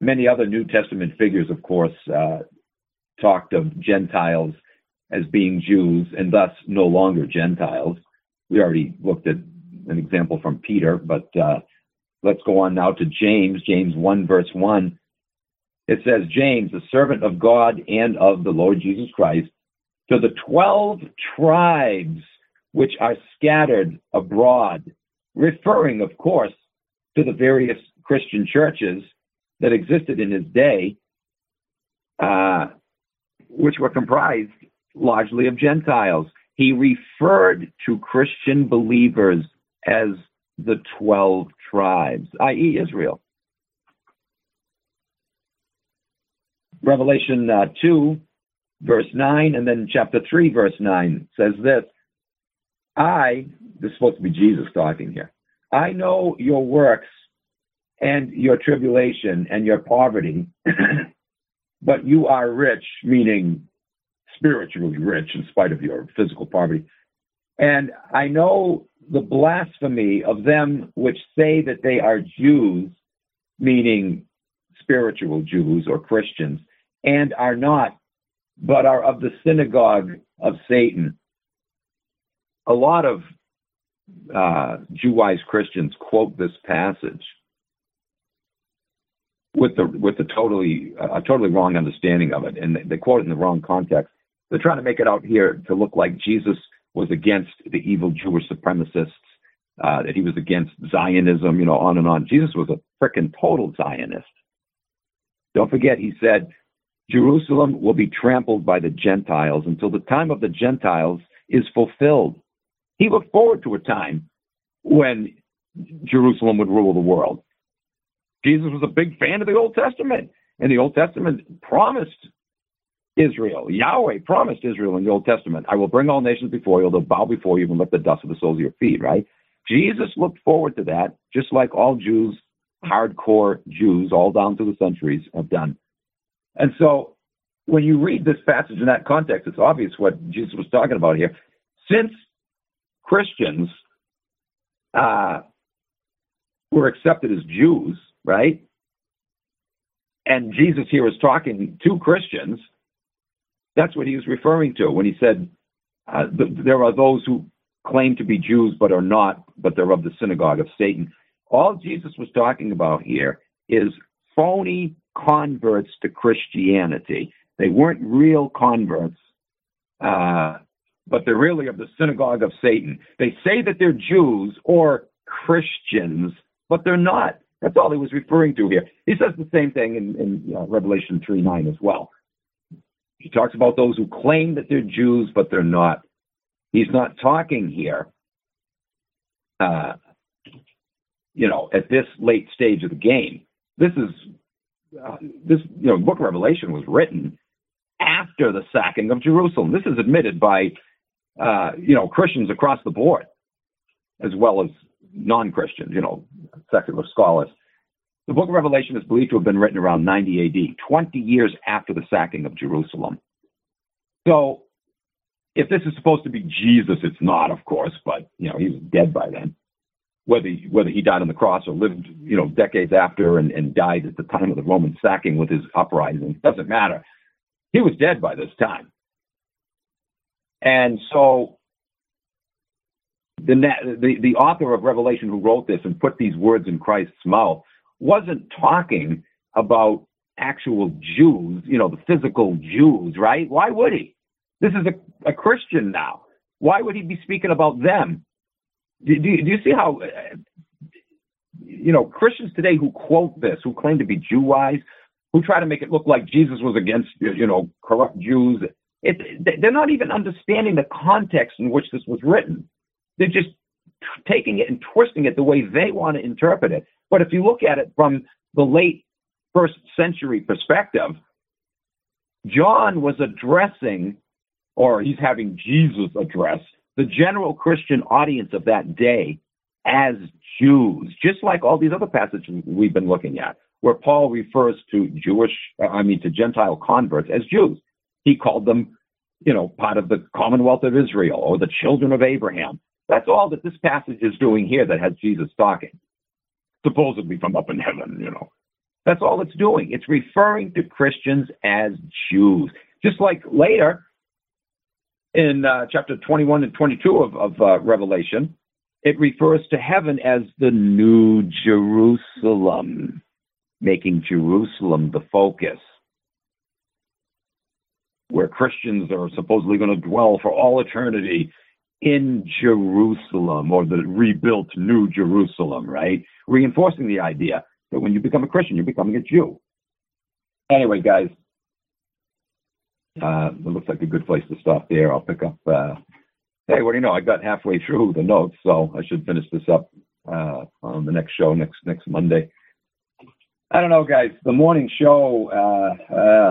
many other New Testament figures, of course, talked of Gentiles as being Jews and thus no longer Gentiles. We already looked at an example from Peter, but let's go on now to James. James 1, verse 1. It says, James, the servant of God and of the Lord Jesus Christ, to the 12 tribes which are scattered abroad, referring, of course, to the various Christian churches that existed in his day, which were comprised largely of Gentiles. He referred to Christian believers as the 12 tribes, i.e. Israel. Revelation 2, verse 9, and then chapter 3, verse 9 says this, this is supposed to be Jesus talking here, I know your works and your tribulation and your poverty, but you are rich, meaning spiritually rich in spite of your physical poverty. And I know the blasphemy of them which say that they are Jews, meaning spiritual Jews or Christians, and are not, but are of the synagogue of Satan. A lot of Jew-wise Christians quote this passage with a totally wrong understanding of it, and they quote it in the wrong context. They're trying to make it out here to look like Jesus was against the evil Jewish supremacists, that he was against Zionism, on and on. Jesus was a frickin' total Zionist. Don't forget, he said, Jerusalem will be trampled by the Gentiles until the time of the Gentiles is fulfilled. He looked forward to a time when Jerusalem would rule the world. Jesus was a big fan of the Old Testament, and the Old Testament promised Israel. Yahweh promised Israel in the Old Testament, I will bring all nations before you, they'll bow before you and lift the dust of the soles of your feet, right? Jesus looked forward to that, just like all Jews, hardcore Jews, all down through the centuries have done. And so when you read this passage in that context, it's obvious what Jesus was talking about here. Since Christians were accepted as Jews, right? And Jesus here is talking to Christians. That's what he was referring to when he said, there are those who claim to be Jews but are not, but they're of the synagogue of Satan. All Jesus was talking about here is phony converts to Christianity. They weren't real converts, but they're really of the synagogue of Satan. They say that they're Jews or Christians, but they're not. That's all he was referring to here. He says the same thing in Revelation 3:9 as well. He talks about those who claim that they're Jews, but they're not. He's not talking here, at this late stage of the game. The Book of Revelation was written after the sacking of Jerusalem. This is admitted by, Christians across the board, as well as non-Christians, secular scholars. The Book of Revelation is believed to have been written around 90 AD, 20 years after the sacking of Jerusalem. So if this is supposed to be Jesus, it's not, of course, but, he was dead by then. Whether he died on the cross or lived, decades after and died at the time of the Roman sacking with his uprising, doesn't matter. He was dead by this time. And so the author of Revelation who wrote this and put these words in Christ's mouth wasn't talking about actual Jews, the physical Jews, right? Why would he? This is a Christian now. Why would he be speaking about them? Do you see how, Christians today who quote this, who claim to be Jew-wise, who try to make it look like Jesus was against, corrupt Jews, they're not even understanding the context in which this was written. They're just taking it and twisting it the way they want to interpret it. But if you look at it from the late first century perspective, John was addressing, or he's having Jesus address, the general Christian audience of that day as Jews, just like all these other passages we've been looking at, where Paul refers to to Gentile converts as Jews. He called them, part of the Commonwealth of Israel or the children of Abraham. That's all that this passage is doing here that has Jesus talking, supposedly from up in heaven, That's all it's doing. It's referring to Christians as Jews. Just like later in chapter 21 and 22 of Revelation, it refers to heaven as the New Jerusalem, making Jerusalem the focus, where Christians are supposedly going to dwell for all eternity in Jerusalem, or the rebuilt New Jerusalem, right? Reinforcing the idea that when you become a Christian, you're becoming a Jew. Anyway, guys, it looks like a good place to stop there. I'll pick up. Hey, what do you know? I got halfway through the notes, so I should finish this up on the next show next Monday. I don't know, guys. The morning show,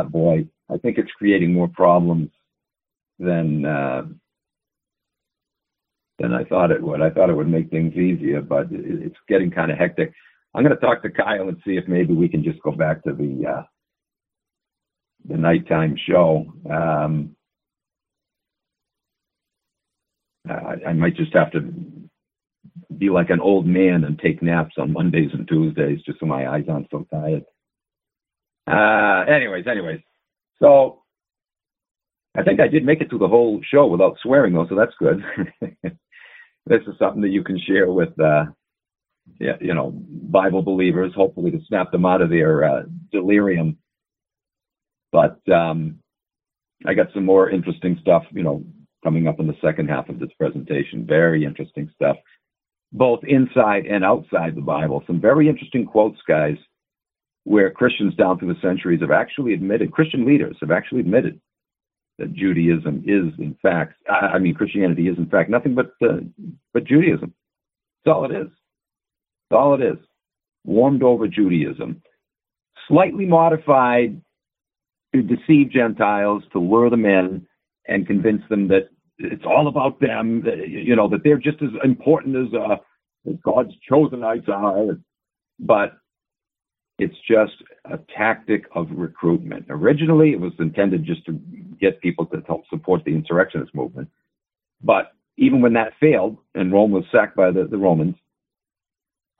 boy, I think it's creating more problems than I thought it would. I thought it would make things easier, but it's getting kind of hectic. I'm going to talk to Kyle and see if maybe we can just go back to the nighttime show. I might just have to be like an old man and take naps on Mondays and Tuesdays just so my eyes aren't so tired. Anyways. So I think I did make it through the whole show without swearing, though, so that's good. This is something that you can share with, Bible believers, hopefully to snap them out of their delirium. But I got some more interesting stuff, coming up in the second half of this presentation. Very interesting stuff, both inside and outside the Bible. Some very interesting quotes, guys, where Christians down through the centuries have actually admitted, Christian leaders have actually admitted that Judaism is, in fact, Christianity is, in fact, nothing but Judaism. That's all it is. That's all it is. Warmed over Judaism. Slightly modified to deceive Gentiles, to lure them in, and convince them that it's all about them, that they're just as important as God's chosenites are. But it's just a tactic of recruitment. Originally, it was intended just to get people to help support the insurrectionist movement. But even when that failed and Rome was sacked by the Romans,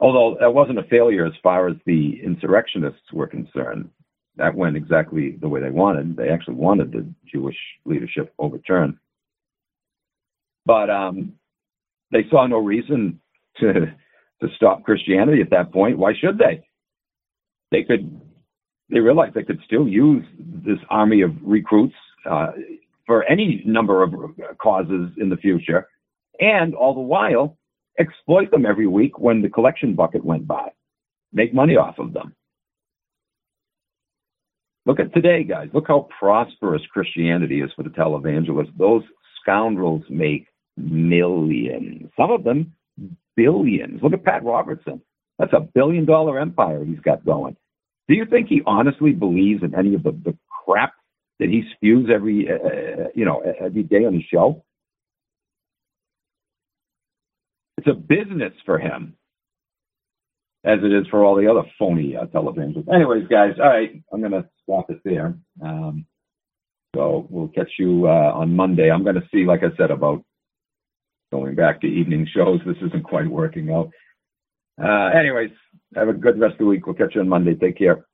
although that wasn't a failure as far as the insurrectionists were concerned, that went exactly the way they wanted. They actually wanted the Jewish leadership overturned. But they saw no reason to stop Christianity at that point. Why should they? They realized they could still use this army of recruits for any number of causes in the future, and all the while exploit them every week when the collection bucket went by. Make money off of them. Look at today, guys. Look how prosperous Christianity is for the televangelists. Those scoundrels make millions. Some of them, billions. Look at Pat Robertson. That's a billion-dollar empire he's got going. Do you think he honestly believes in any of the crap that he spews every day on his show? It's a business for him, as it is for all the other phony televangelists. Anyways, guys, all right, I'm going to stop it there. So we'll catch you on Monday. I'm going to see, like I said, about going back to evening shows. This isn't quite working out. Anyways, have a good rest of the week. We'll catch you on Monday. Take care.